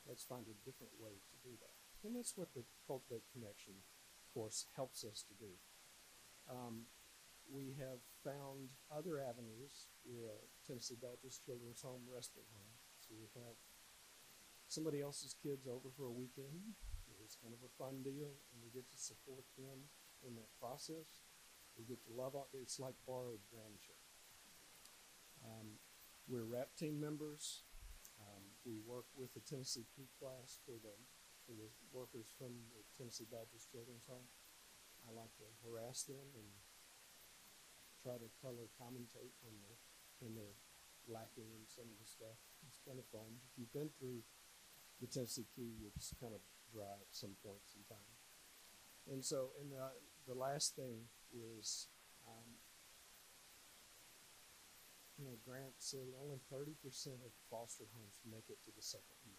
Let's find a different way to do that. And that's what the Cultivate Connection course helps us to do. We have found other avenues. We're a Tennessee Baptist Children's Home respite home. So we have somebody else's kids over for a weekend. There's It's kind of a fun deal, and we get to support them in that process. We get to love all, it's like borrowed grandchildren. We're RAP team members. We work with the Tennessee Key class for the workers from the Tennessee Baptist Children's Home. I like to harass them and try to color commentate when they're lacking in some of the stuff. It's kind of fun. If you've been through the Tennessee Key, you'll just kind of dry at some point in time. And so, and the last thing is, you know, Grant said only 30% of foster homes make it to the second year.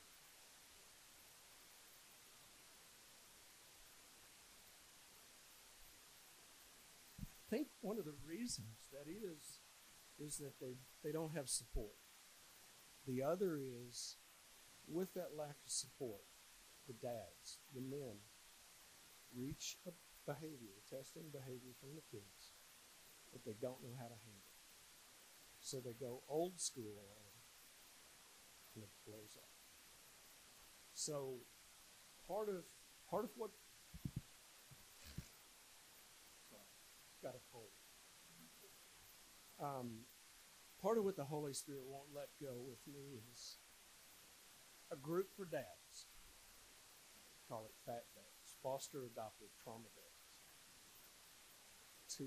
I think one of the reasons that is that they don't have support. The other is, with that lack of support, the dads, the men, reach a behavior, testing behavior from the kids that they don't know how to handle. So they go old school on it, and it blows up. So part of what got a cold. Part of what the Holy Spirit won't let go with me is a group for dads. Call it FAT dads, foster adopted trauma dads, to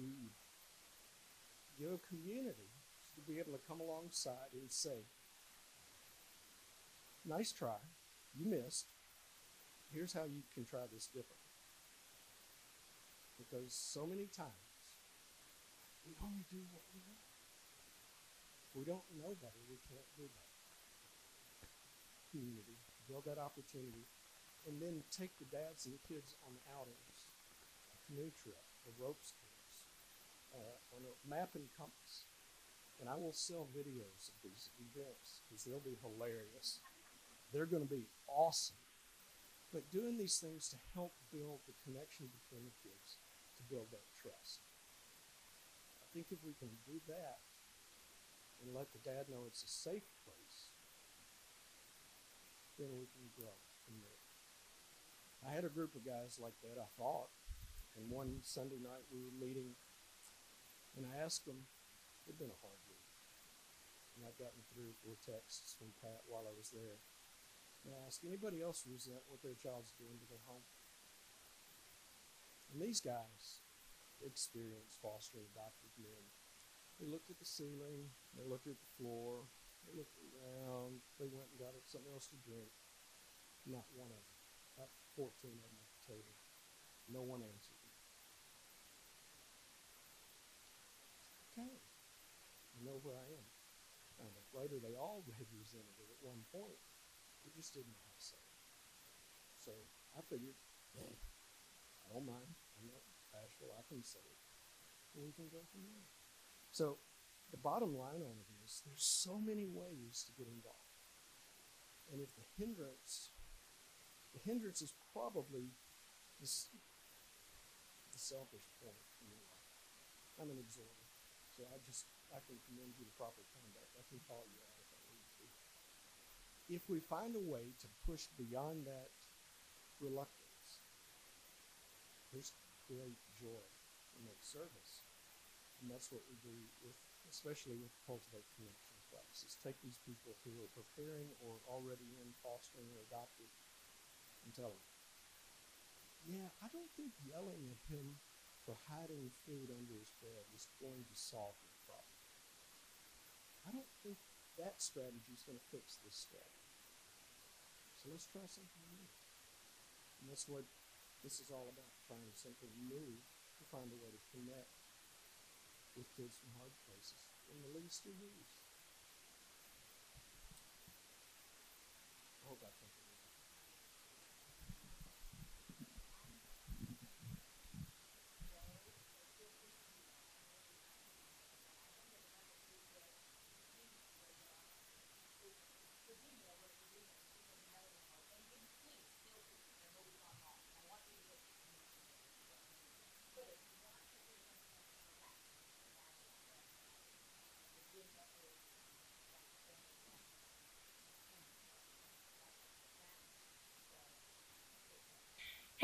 give a community to be able to come alongside and say, nice try, you missed, here's how you can try this differently. Because so many times, we only do what we know. If we don't know better, we can't do better. Community, build that opportunity, and then take the dads and the kids on outings, a canoe trip, a ropes course, on a map and compass. And I will sell videos of these events because they'll be hilarious. They're going to be awesome. But doing these things to help build the connection between the kids, to build that trust. I think if we can do that and let the dad know it's a safe place, then we can grow from there. I had a group of guys like that, I thought, and one Sunday night we were meeting, and I asked them, it'd been a hard week, and I'd gotten 3 or 4 texts from Pat while I was there, and I asked, anybody else resent what their child's doing to their home? And these guys, experienced fostering adopted men. They looked at the ceiling, they looked at the floor, they looked around, they went and got something else to drink. Not one of them, not 14 of them at the table. No one answered me. Okay, I know where I am. And later they all had resented it at one point. They just didn't know how to say it. So I figured, well, I don't mind, I'm not I can say it, and we can go from there. So the bottom line on it is there's so many ways to get involved. And if the hindrance is probably the selfish point in your life. I'm an exhorter, so I can commend you to proper conduct. I can call you out if I need to. If we find a way to push beyond that reluctance, there's great joy in that service. And that's what we do with, especially with Cultivate Connection classes. Take these people who are preparing or already in fostering or adopted and tell them, yeah, I don't think yelling at him for hiding food under his bed is going to solve your problem. I don't think that strategy is going to fix this strategy. So let's try something new. And that's what this is all about, trying something new to find a way to connect with kids from hard places in the least of these. I hope I can.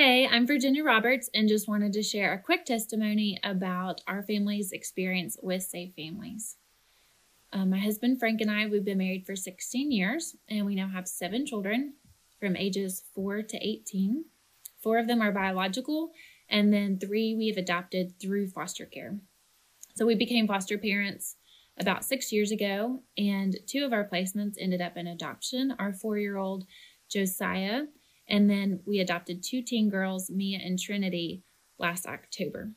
Hey, I'm Virginia Roberts and just wanted to share a quick testimony about our family's experience with Safe Families. My husband Frank and I, we've been married for 16 years and we now have 7 children from ages 4 to 18. 4 of them are biological and then 3 we have adopted through foster care. So we became foster parents about 6 years ago and 2 of our placements ended up in adoption, our 4-year-old Josiah, and then we adopted 2 teen girls, Mia and Trinity, last October.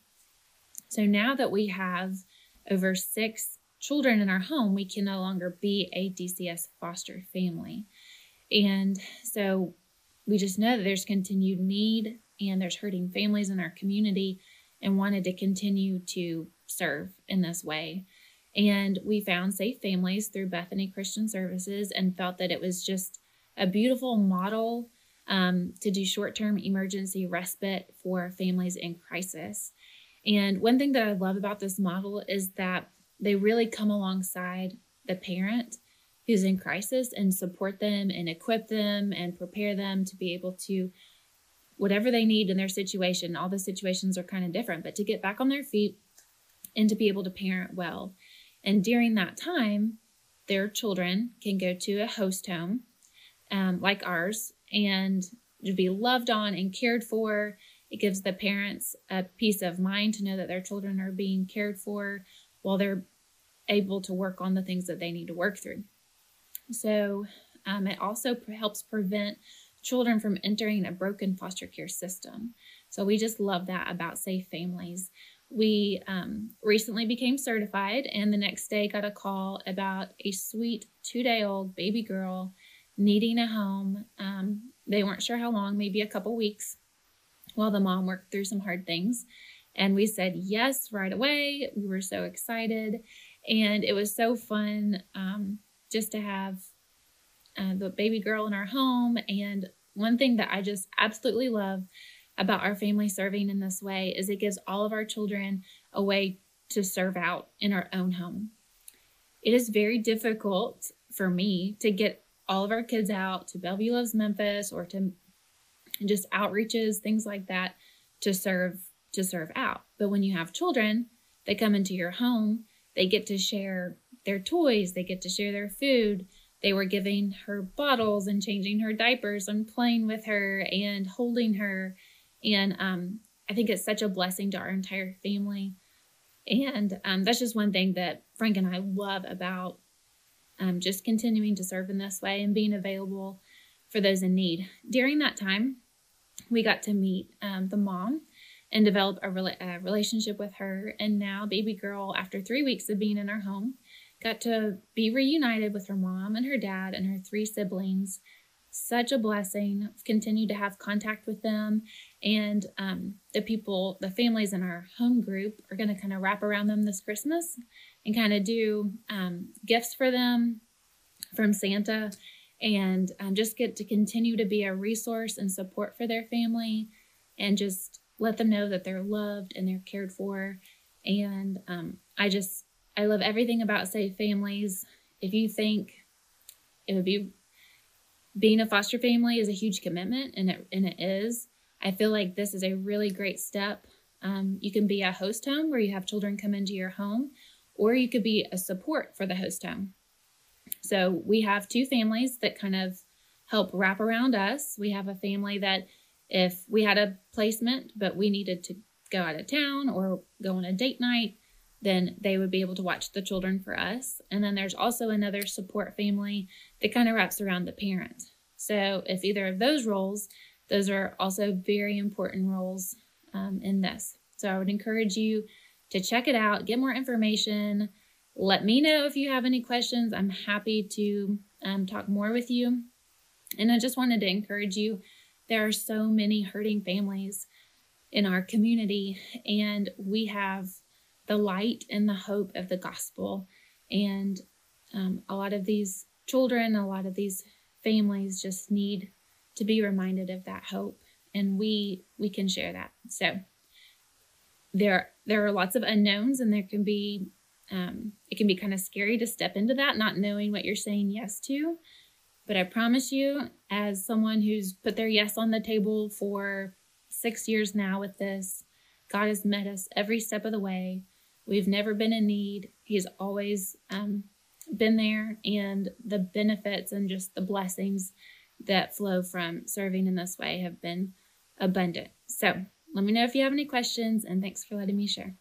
So now that we have over 6 children in our home, we can no longer be a DCS foster family. And so we just know that there's continued need and there's hurting families in our community and wanted to continue to serve in this way. And we found Safe Families through Bethany Christian Services and felt that it was just a beautiful model to do short-term emergency respite for families in crisis. And one thing that I love about this model is that they really come alongside the parent who's in crisis and support them and equip them and prepare them to be able to, whatever they need in their situation, all the situations are kind of different, but to get back on their feet and to be able to parent well. And during that time, their children can go to a host home like ours, and to be loved on and cared for. It gives the parents a peace of mind to know that their children are being cared for while they're able to work on the things that they need to work through. So it also helps prevent children from entering a broken foster care system. So we just love that about Safe Families. We recently became certified and the next day got a call about a sweet 2-day-old baby girl needing a home. They weren't sure how long, maybe a couple weeks, while the mom worked through some hard things. And we said yes right away. We were so excited. And it was so fun just to have the baby girl in our home. And one thing that I just absolutely love about our family serving in this way is it gives all of our children a way to serve out in our own home. It is very difficult for me to get all of our kids out to Bellevue Loves Memphis or to just outreaches, things like that, to serve out. But when you have children, they come into your home, they get to share their toys, they get to share their food. They were giving her bottles and changing her diapers and playing with her and holding her. And I think it's such a blessing to our entire family. And that's just one thing that Frank and I love about just continuing to serve in this way and being available for those in need. During that time, we got to meet the mom and develop a relationship with her. And now baby girl, after 3 weeks of being in our home, got to be reunited with her mom and her dad and her 3 siblings. Such a blessing. Continue to have contact with them. And the families in our home group are going to kind of wrap around them this Christmas and kind of do gifts for them from Santa and just get to continue to be a resource and support for their family and just let them know that they're loved and they're cared for. And I love everything about Safe Families. If you think it would be, being a foster family is a huge commitment, and it is, I feel like this is a really great step. You can be a host home where you have children come into your home, or you could be a support for the host home. So we have 2 families that kind of help wrap around us. We have a family that if we had a placement, but we needed to go out of town or go on a date night, then they would be able to watch the children for us. And then there's also another support family that kind of wraps around the parent. So if either of those roles, those are also very important roles in this. So I would encourage you to check it out, get more information. Let me know if you have any questions. I'm happy to talk more with you. And I just wanted to encourage you. There are so many hurting families in our community, and we have the light and the hope of the gospel. And a lot of these children, a lot of these families just need to be reminded of that hope. And we can share that. So there are lots of unknowns, and there can be, it can be kind of scary to step into that, not knowing what you're saying yes to. But I promise you, as someone who's put their yes on the table for 6 years now with this. God has met us every step of the way. We've never been in need. He's always been there, and the benefits and just the blessings that flow from serving in this way have been abundant. So let me know if you have any questions, and thanks for letting me share.